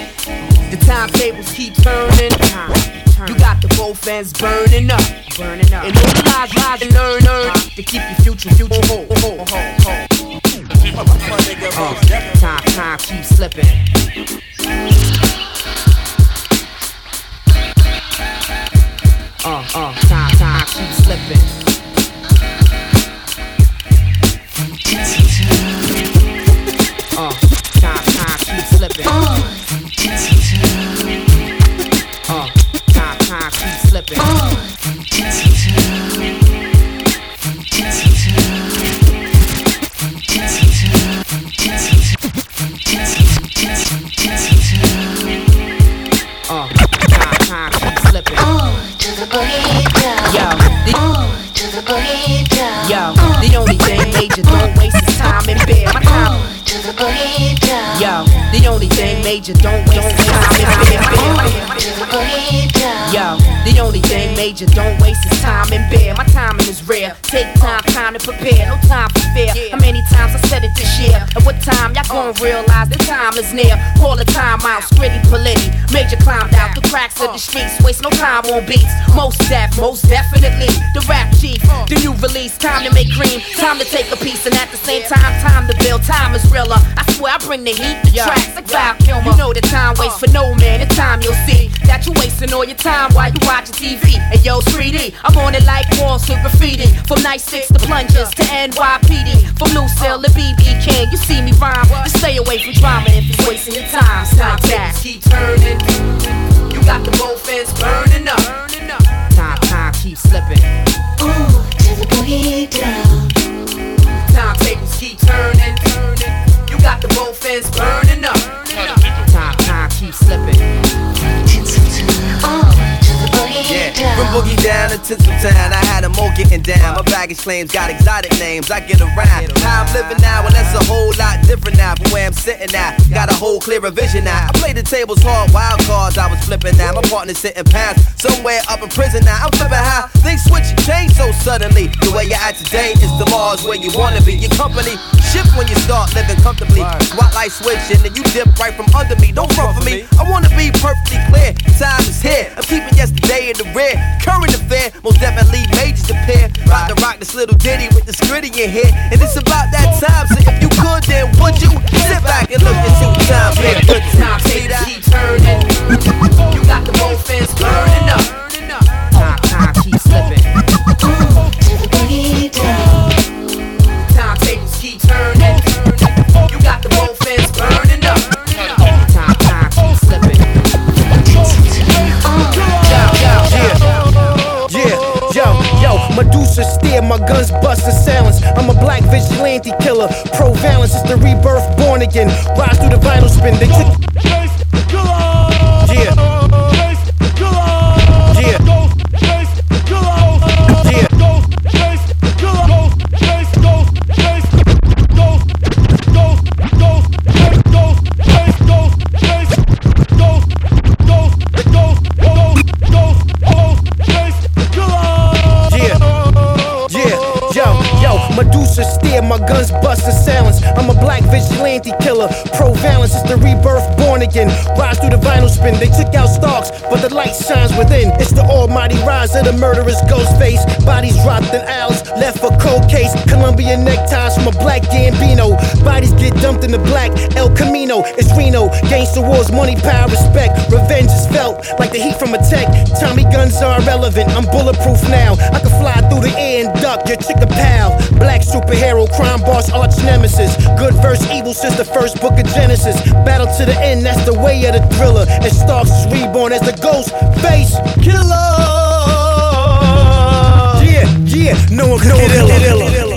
The timetables keep turning. Time, turn. You got the both ends burning up. Burning up. And all the lies, lies, and learn, learn uh. to keep your future, future. Oh, oh, oh, oh, oh. Uh. Time, time keep slipping. Uh, uh, time, time, keep slipping. Uh, time, time, keep slipping. Uh, time, time, keep slipping. Uh, time, time, keep slipping. Uh, to the burrito. Yo, the, oh, to the burrito. Yo, oh, the only thing major don't waste is time in bed. My time. Oh, to the burrito. Yo, the only thing major don't waste is time in bed. Oh, to the burrito. Yo, the only thing major don't waste is time in bed. My timing is rare. Take time, time to prepare. No time for fear. How many times I said it this year? And what time y'all gonna realize the time is near? Call the time out. Scritty Politi. Major climbed out the cracks of the streets. Waste no time on beats. Most def, most definitely the rap chief. The new release, time to make cream, time to take a piece, and at the same time, time to build. Time is realer. I swear I bring the heat, the tracks like Val Kilmer. You know the time waits for no man. The time you'll see that you wasting all your time while you watching T V. And yo, three D, I'm on it like walls with graffiti. From night six to plungers to N Y P D, from Lucille to B B King. You see me rhyme, you stay away from drama if you're wasting your time. Stop that. Keep turning. You got the both ends burning up. Time, time, keep slipping. Oh, to the burrito. Time tables keep turning, turning. You got the both ends burning up. Time, time, keep slipping. Oh, to the burrito. Yeah. boogie down to Tinseltown. I had them all getting down. My baggage claims got exotic names. I get around. How I'm living now, and that's a whole lot different now from where I'm sitting at. Got a whole clearer vision now. I play the tables hard, wild cards I was flipping now. My partner's sitting pounds somewhere up in prison now. I'm flipping how things switch and change so suddenly. The way you're at today is tomorrow's where you wanna be. Your company shift when you start living comfortably. Spotlight switching and you dip right from under me. Don't run for me. I wanna be perfectly clear. Time is here. I'm keeping yesterday in the rear. Current affair, most definitely majors appear. About to rock this little ditty with this gritty in here. And it's about that time, so if you could, then would you sit back and look and see what time's here? Good time, see that? Keep turning. You got the most fans burning up. Time, time, keep slipping. Time tables keep turning. You got the most fans burning up. Time, time, keep slipping. Medusa steer, my guns bust in silence. I'm a black vigilante killer. Pro-valence is the rebirth, born again. Rise through the vinyl spin. They took Chase the killer. Yeah. Chase the killer. Yeah. Ghost chase the killer. Yeah. Ghost chase the killer. Ghost chase ghost chase ghost ghost ghost chase ghost chase ghost chase ghost ghost ghost ghost ghost chase the killer. Medusa steer, my guns bust in silence. I'm a black vigilante killer. Pro-valence is the rebirth, born again. Rise through the vinyl spin. They took out Starks, but the light shines within. It's the almighty rise of the murderous ghost face. Bodies dropped in aisles, left for cold case. Colombian neckties from a black Gambino. Bodies get dumped in the black El Camino. It's Reno, gangster wars, money, power, respect. Revenge is felt like the heat from a tech. Tommy guns are irrelevant. I'm bulletproof now. I can fly through the air and duck. Your chick a pal. Black superhero, crime boss, arch nemesis. Good versus evil since the first book of Genesis. Battle to the end, that's the way of the thriller. And Starks is reborn as the ghost face killer. Yeah, yeah, no one could get it.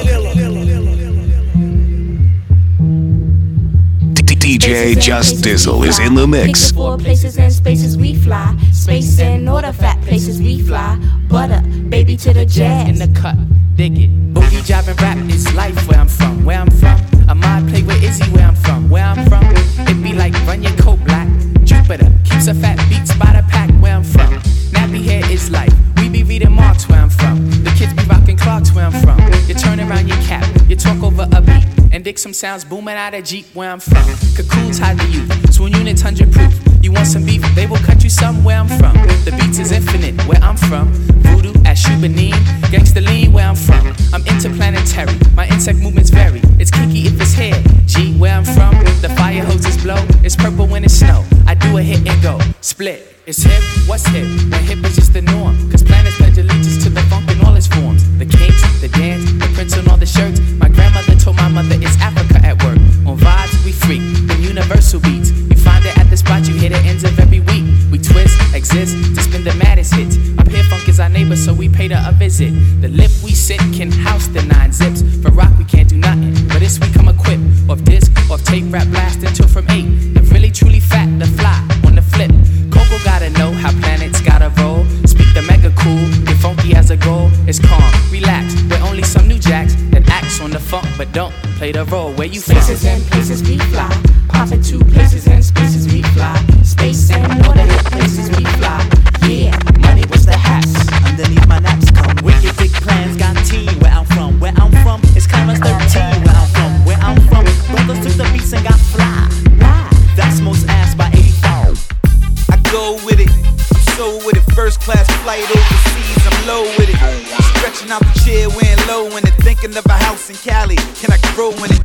D J Just Dizzle is in the mix. Four places and spaces we fly. Space and artifact places we fly. Butter, baby to the jazz. In the cut, dig it. Boogie driving rap is life where I'm from, where I'm from. A mod play with Izzy where I'm from, where I'm from. It be like run your coat black. Jupiter keeps a fat beats by the pack where I'm from. Nappy hair is life. We be reading Marx where I'm from. The kids be rocking clocks where I'm from. You turn around your cap, you talk over a beat. And dig some sounds booming out of Jeep where I'm from. Cocoons hide the youth, swoon units hundred proof. You want some beef, they will cut you some where I'm from. The beats is infinite where I'm from. Voodoo, Ashubaneen, gangsta lean where I'm from. I'm interplanetary, my insect movements vary. It's kinky if it's hair, G where I'm from. The fire hoses blow, it's purple when it snow. I do a hit and go, split. It's hip, what's hip? When hip is just the norm. Cause planets pledge allegiance to the funk in all its forms. The kinks, the dance, the prints on all the shirts. My grandmother told my mother it's Africa at work. On vibes, we freak, the universal beats. Find it at the spot, you hear the ends of every week. We twist, exist, to spin the maddest hits. Up here, funk is our neighbor, so we paid her a visit. The lip we sit can house the nine zips. For rock, we can't do nothing, but this we come equipped. Off disc, off tape, rap blast until from eight. The really, truly fat, the fly, on the flip. Coco gotta know how planets gotta roll. Speak the mega cool, get funky as a goal. It's calm, relax, with only some new jacks that acts on the funk, but don't play the role. Where you from? Spaces and places we fly. Poppin' to places and spaces we fly. Space and all the hit places we fly. Yeah, money was the hats. Underneath my naps come wicked big plans. Got T where I'm from, where I'm from. It's Commerce thirteen where I'm from, where I'm from. Brothers took the beats and got fly. Why? That's most asked by eighty-four. I go with it, I'm so with it. First class flight overseas, I'm low with it. Stretching out the chair, wearing low in it. Thinking of a house in Cali, can I grow in it?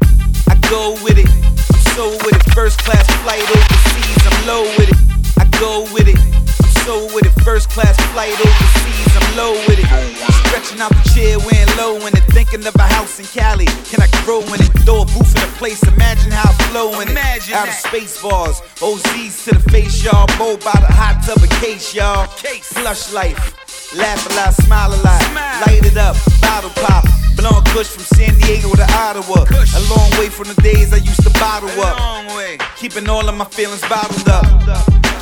I go with it, I'm so with it. First class flight overseas, I'm low with it. I go with it, I'm so with it. First class flight overseas, I'm low with it. Stretching out the chair, wearing low in it. Thinking of a house in Cali, can I grow in it? Throw a booth in a place, imagine how I flow in it. Imagine out of space bars, O Z's to the face, y'all. Bowl by the hot tub of case, y'all. Flush life, laugh a lot, smile a lot. Light it up, bottle pop. Blonde Kush from San Diego to Ottawa. Kush. A long way from the days I used to bottle a up. Long way. Keeping all of my feelings bottled up.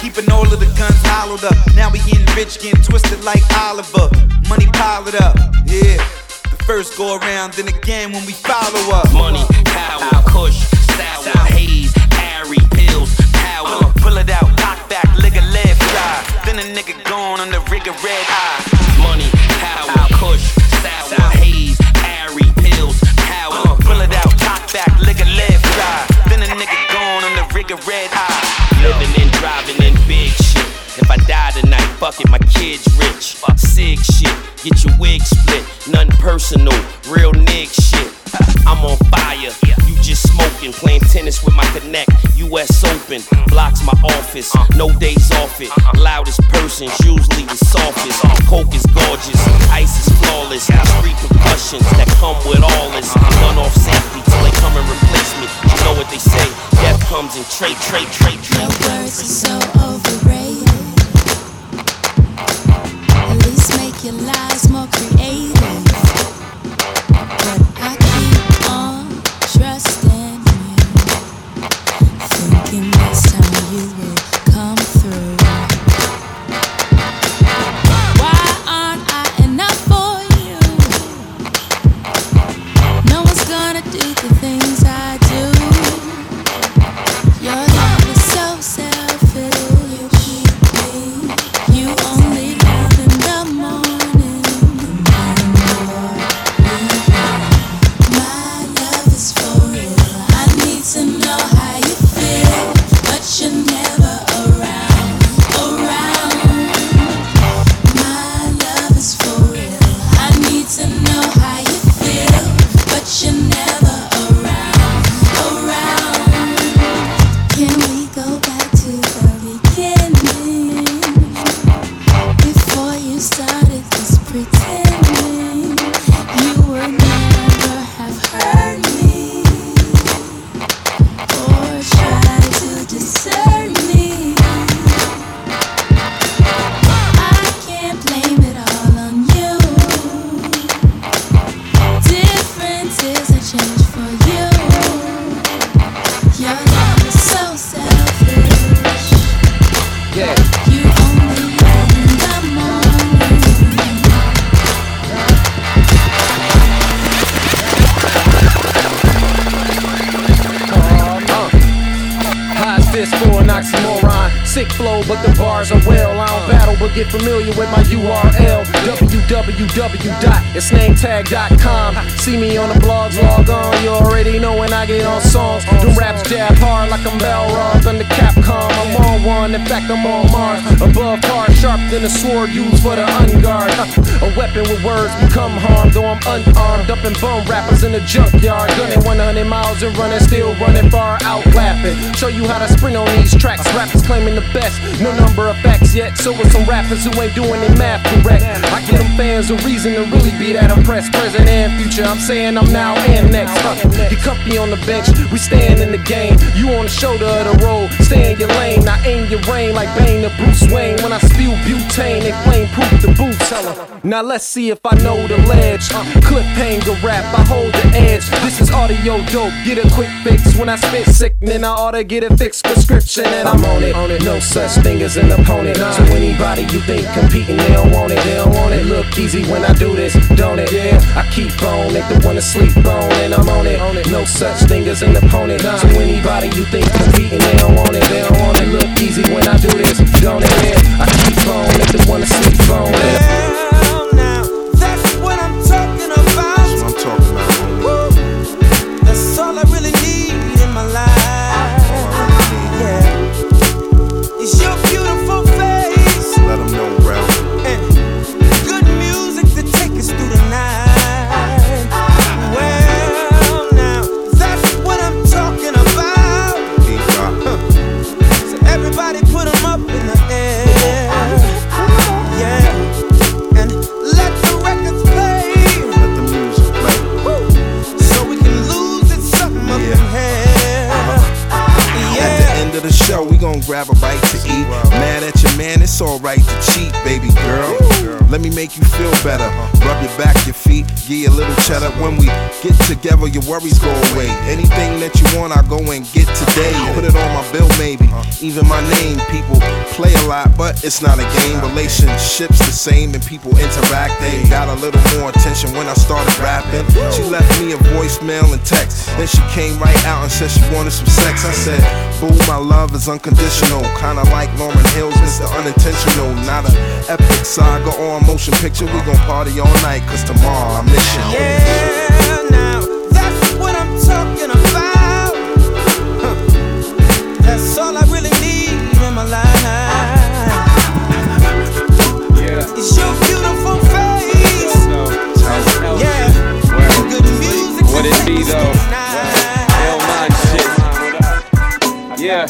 Keeping all of the guns hollowed up. Now we getting rich, getting twisted like Oliver. Money pile it up, yeah. The first go around, then again when we follow up. Money, power, push, sour, haze, airy, pills, power. Pull it out, cock back, lick a left side. Then a nigga gone on the rig of red eye. Money, power, push, sour, haze, airy, pills, power. Pull it out, cock back, lick a left side. Then a nigga gone on the rig of red eye. Living and driving in big shit. If I die tonight, fuck it, my kid's rich. Fuck sick shit, get your wig split. Nothing personal, real nigga shit. I'm on fire, you just smoking. Playing tennis with my connect, U S Open. Blocks my office, no days off it. Loudest person's usually the softest. Coke is gorgeous, ice is flawless. Street concussions that come with all this. Run off safety till they come and replace me. You know what they say, death comes in trait, trait, trait, trait. Your words are so overrated. At least make your lies more creative. But I keep on trusting you, thinking this time you will come through. Why aren't I enough for you? No one's gonna do the things I do. Your love is so selfish. You only love in the morning. My love is for real. I need to know how you feel, but you're never around, around. My love is for real. I need to know how you feel, but you're never around, around. Can we go back to the beginning? Before you started this pretending, you would never have heard me or tried to discern me. I can't blame it all on you. Differences have changed for you. Your love is so selfish. Yeah. You only live in the moment. How's this for an oxymoron? Sick flow, but the bars are well. I don't battle, but get familiar with my U R L. w w w dot its name tag dot com. See me on the blogs, log on. You already know when I get on songs. Do raps jab hard like I'm Balrog under Capcom. I'm on one, in fact I'm on Mars. Above par, sharp than a sword used for the unguard. A weapon with words become harm, though I'm unarmed. Dumping bum rappers in the junkyard. Gunning one hundred miles and running, still running far out laughing. Show you how to sprint on these tracks. Rappers claiming the best, no number of facts yet. So with some rappers who ain't doing their math correct. I give them fans a reason to really be that impressed. Present and future, I'm saying I'm now and next. Huh. Get comfy on the bench, we staying in the game. You on the shoulder of the road, stay in your lane. I aim your reign like Bane to Bruce Wayne. When I spew butane, they flame proof the boots. Now let's see if I know the ledge. uh, Cliffhanger rap, I hold the edge. This is audio dope, get a quick fix. When I spit sick, then I oughta get a fixed prescription. And I'm on it, on it. No such thing as an opponent. So anybody you think competing, they don't want it, they don't want it. Look easy when I do this, don't it? Yeah, I keep on it, the one to sleep on, and I'm on it. No such thing as an opponent. So anybody you think competing, they don't want it, they don't want it. Look easy when I do this, don't it? Yeah, I keep on it, the one to sleep on. Well, now that's what I'm talking about. That's what I'm talking about. Woo. That's all I really need in my life. Yeah, it's your beautiful face. Let 'em know, bro. Everybody put them up in the air. right to cheat, baby girl. Let me make you feel better. Rub your back, your feet, give you a little cheddar. When we get together, your worries go away. Anything that you want, I go and get today. Put it on my bill, maybe. Even my name. People play a lot, but it's not a game. Relationships the same and people interact. They got a little more attention when I started rapping. She left me a voicemail and text. Then she came right out and said she wanted some sex. I said, boo, my love is unconditional. Kinda like Lauren Hill's, it's the unintentional. Not an epic saga or a motion picture. We gon' party all night, cause tomorrow I miss you. Yeah, now that's what I'm talking about. Huh. That's all I really need in my life. Yeah. It's your beautiful face. No, no, no. Yeah. Good music. What it be though? Hell mind shit. Yeah.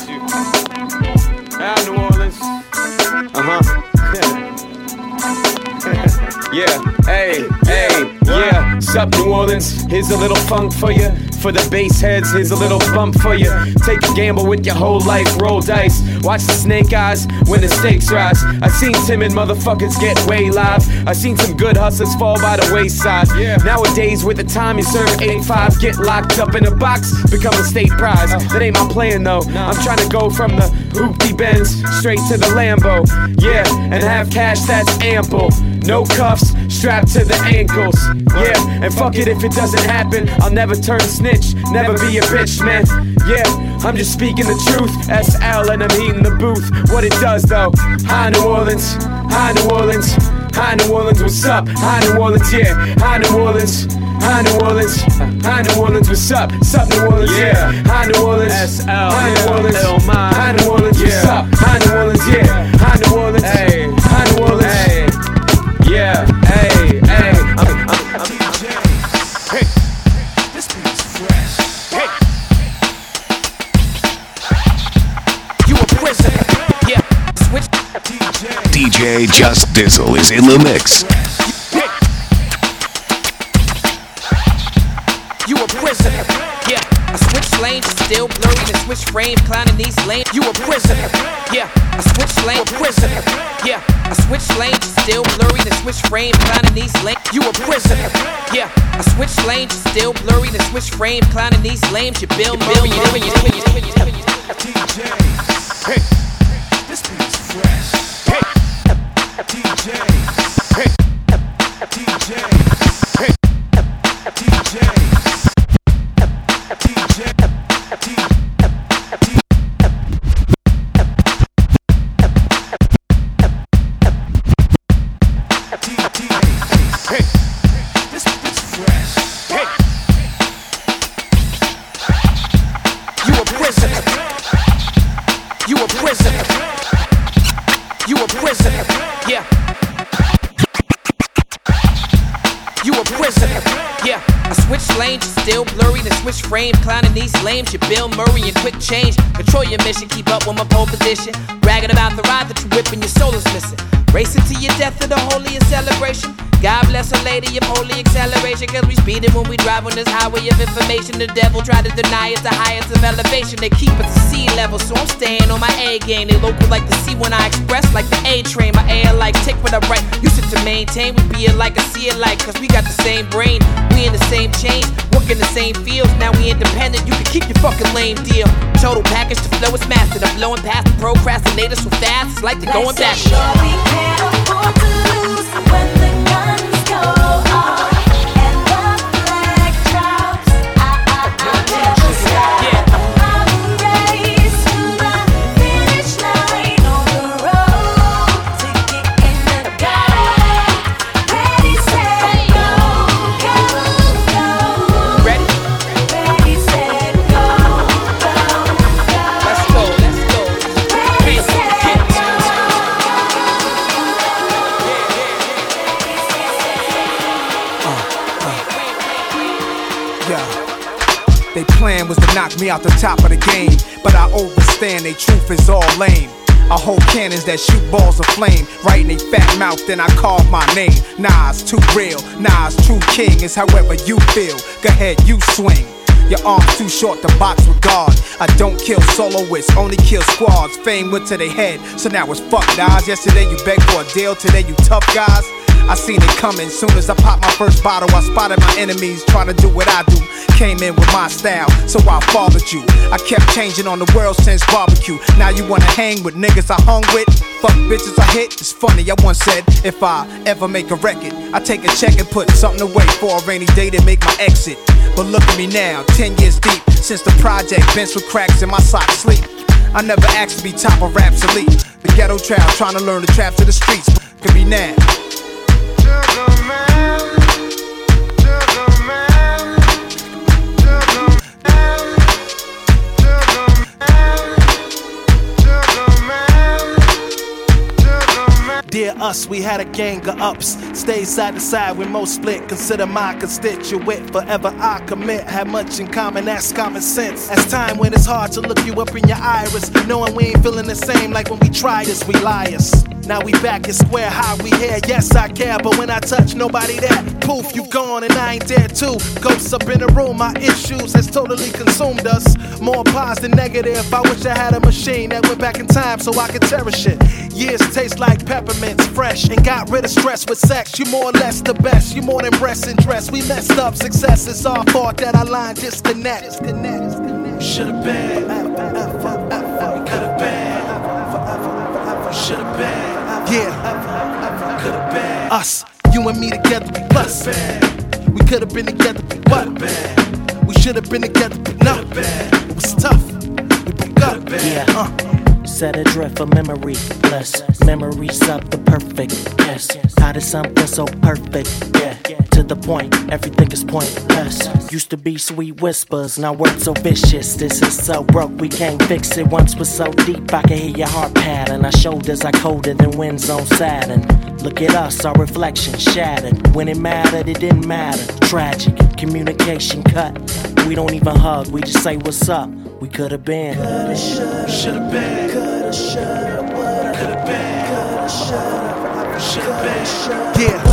Now New Orleans. Uh huh. Yeah. Yeah. Hey. Hey. Yeah. Sup New Orleans? Here's a little funk for you. For the bass heads, here's a little bump for you. Take a gamble with your whole life, roll dice. Watch the snake eyes when the stakes rise. I seen timid motherfuckers get way live. I seen some good hustlers fall by the wayside. Yeah. Nowadays, with the time you serve eight five, get locked up in a box, become a state prize. Uh, that ain't my plan though. No. I'm trying to go from the hoopty Benz straight to the Lambo. Yeah, and have cash that's ample. No cuffs, strapped to the ankles. Yeah, and fuck it if it doesn't happen. I'll never turn snitch. Never be a bitch, man. Yeah, I'm just speaking the truth. S L and I'm heating the booth. What it does though? Hi New Orleans, hi New Orleans, hi New Orleans, what's up? Hi New Orleans, yeah. Hi New Orleans, hi New Orleans, hi New Orleans, what's up? Sup New Orleans, yeah. Hi New Orleans, S L, hi New Orleans, hi New Orleans, what's up? Hi New Orleans, yeah. Hi New Orleans, hey, hi New Orleans, yeah, hey, hey. D J Just Dizzle is in the mix. You a prisoner, yeah. I switch lanes, still blurry, and switch frame, climbing these lanes. You a prisoner, yeah. I switch lanes, prisoner, yeah. I switch lanes, still blurry, and switch frame, climbing these lanes. You a prisoner, yeah. I switch lanes, still blurry, and switch frame, climbing these lanes. You Bill Murray, you know, you know, you know, you know, you know. D J, hey, this beat's fresh. D J, hey, D J, hey, D J, D J, D J, hey, this is fresh, hey, you a prisoner, you a prisoner, you a prisoner, yeah. You a prisoner, yeah. I switch lanes, still blurry, then switch frame, climbing these lanes. You Bill Murray and quick change. Control your mission, keep up with my pole position. Bragging about the ride that you whipping, your soul is missing. Racing to your death of the holiest celebration. God bless a lady of holy acceleration, cause we speeding when we drive on this highway of information. The devil tried to deny us the highest of elevation. They keep us at sea level, so I'm staying on my A game. They local like the C when I express, like the A train. My A like tick when I write. Used it to maintain, we be alike, I see alike, cause we got the same brain. We in the same chains, working the same fields. Now we independent, you can keep your fucking lame deal. Total package, the flow is mastered. I'm blowing past the procrastinator so fast, it's like they're going back. Sure we can't afford to lose when the guns go off and the flag drops. I, I, I never stop. Yeah. I will race to the finish line on the road to get in the guy. Ready, set, go, go, go. Ready? Ready, set, go, go, go. Let's go, let's go. Ready, set, they plan was to knock me out the top of the game, but I overstand, they truth is all lame. I hold cannons that shoot balls of flame right in they fat mouth, then I call my name. Nah, it's too real, nah, it's true king, it's however you feel, go ahead, you swing. Your arms too short to box with God. I don't kill soloists, only kill squads. Fame went to their head, so now it's fuck guys. Yesterday you begged for a deal, today you tough guys. I seen it coming, soon as I popped my first bottle, I spotted my enemies trying to do what I do. Came in with my style, so I fathered you. I kept changing on the world since barbecue. Now you wanna hang with niggas I hung with? Fuck bitches I hit, it's funny, I once said, if I ever make a record, I take a check and put something away for a rainy day to make my exit. But look at me now, ten years deep, since the project, bench with cracks in my sock sleep. I never asked to be top of rap's elite. The ghetto trap, trying to learn the trap to the streets, could be now. Dear us, we had a gang of ups. Stay side to side when most split. Consider my constituent. Forever I commit. Had much in common, that's common sense. As time when it's hard to look you up in your iris, knowing we ain't feeling the same. Like when we try this, we liars. Now we back in square high, we here. Yes, I care, but when I touch nobody there. Poof, you gone and I ain't there too. Ghosts up in the room, my issues has totally consumed us. More positive than negative. I wish I had a machine that went back in time so I could cherish it. Years taste like peppermint. Fresh and got rid of stress with sex. You more or less the best. You more than breasts and dress. We messed up. Success is our fault that our line disconnect. Should've been. Could've been. Should've been. Yeah. Could've been. Us, you and me together. We plus. We could've been together. But we should've been together. But no. It was tough. We broke up. Yeah. Uh. Set adrift for memory, bless. Memories of the perfect, yes. How did something so perfect, yeah. To the point, everything is pointless. Used to be sweet whispers, now words so vicious. This is so broke, we can't fix it. Once we're so deep, I can hear your heart pattern. Our shoulders are colder than winds on Saturn. Look at us, our reflection shattered. When it mattered, it didn't matter. Tragic, communication cut. We don't even hug, we just say what's up. We could've been. Coulda, shoulda, should've been. Coulda, shoulda, woulda. Could've been. Coulda, shoulda, should've been. Shoulda, yeah.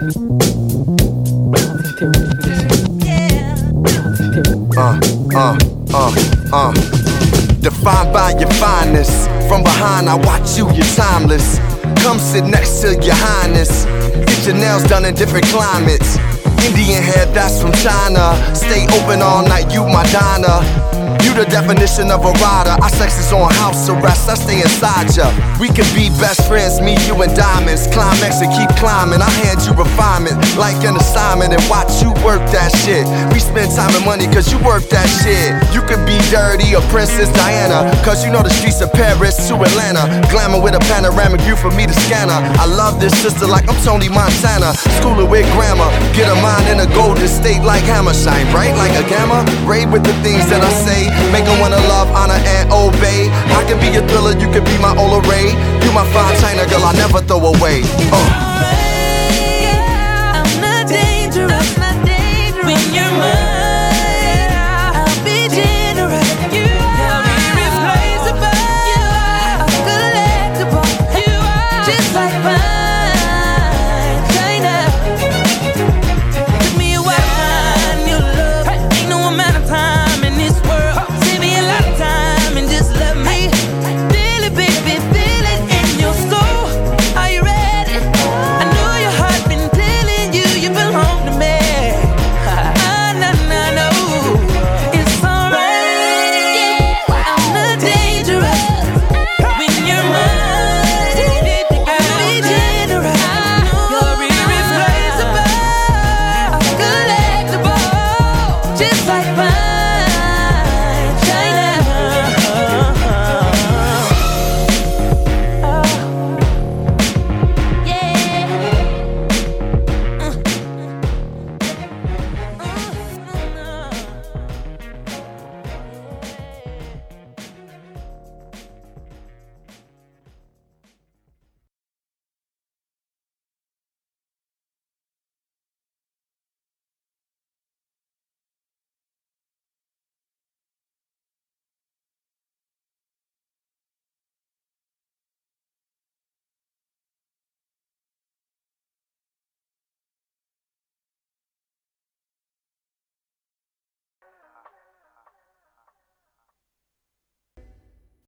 Thank you. defined by your fineness. From behind I watch you, you're timeless. Come sit next to your highness. Get your nails done in different climates. Indian hair, that's from China. Stay open all night, you my diner. You the definition of a rider. Our sex is on house arrest, I stay inside ya. We could be best friends, me, you, and diamonds. Climax and keep climbing, I hand you refinement like an assignment and watch you work that shit. We spend time and money cause you work that shit. You could be dirty or Princess Diana, cause you know the streets of Paris to Atlanta. Glamour with a panoramic view for me to scan her. I love this sister like I'm Tony Montana. Schooling with grammar, get a mind in a golden state like hammer. Shine bright like a gamma, ray with the things that I say. Make them wanna love, honor, and obey. I can be your thriller, you can be my Ola Ray. You my fine china, girl, I never throw away. uh.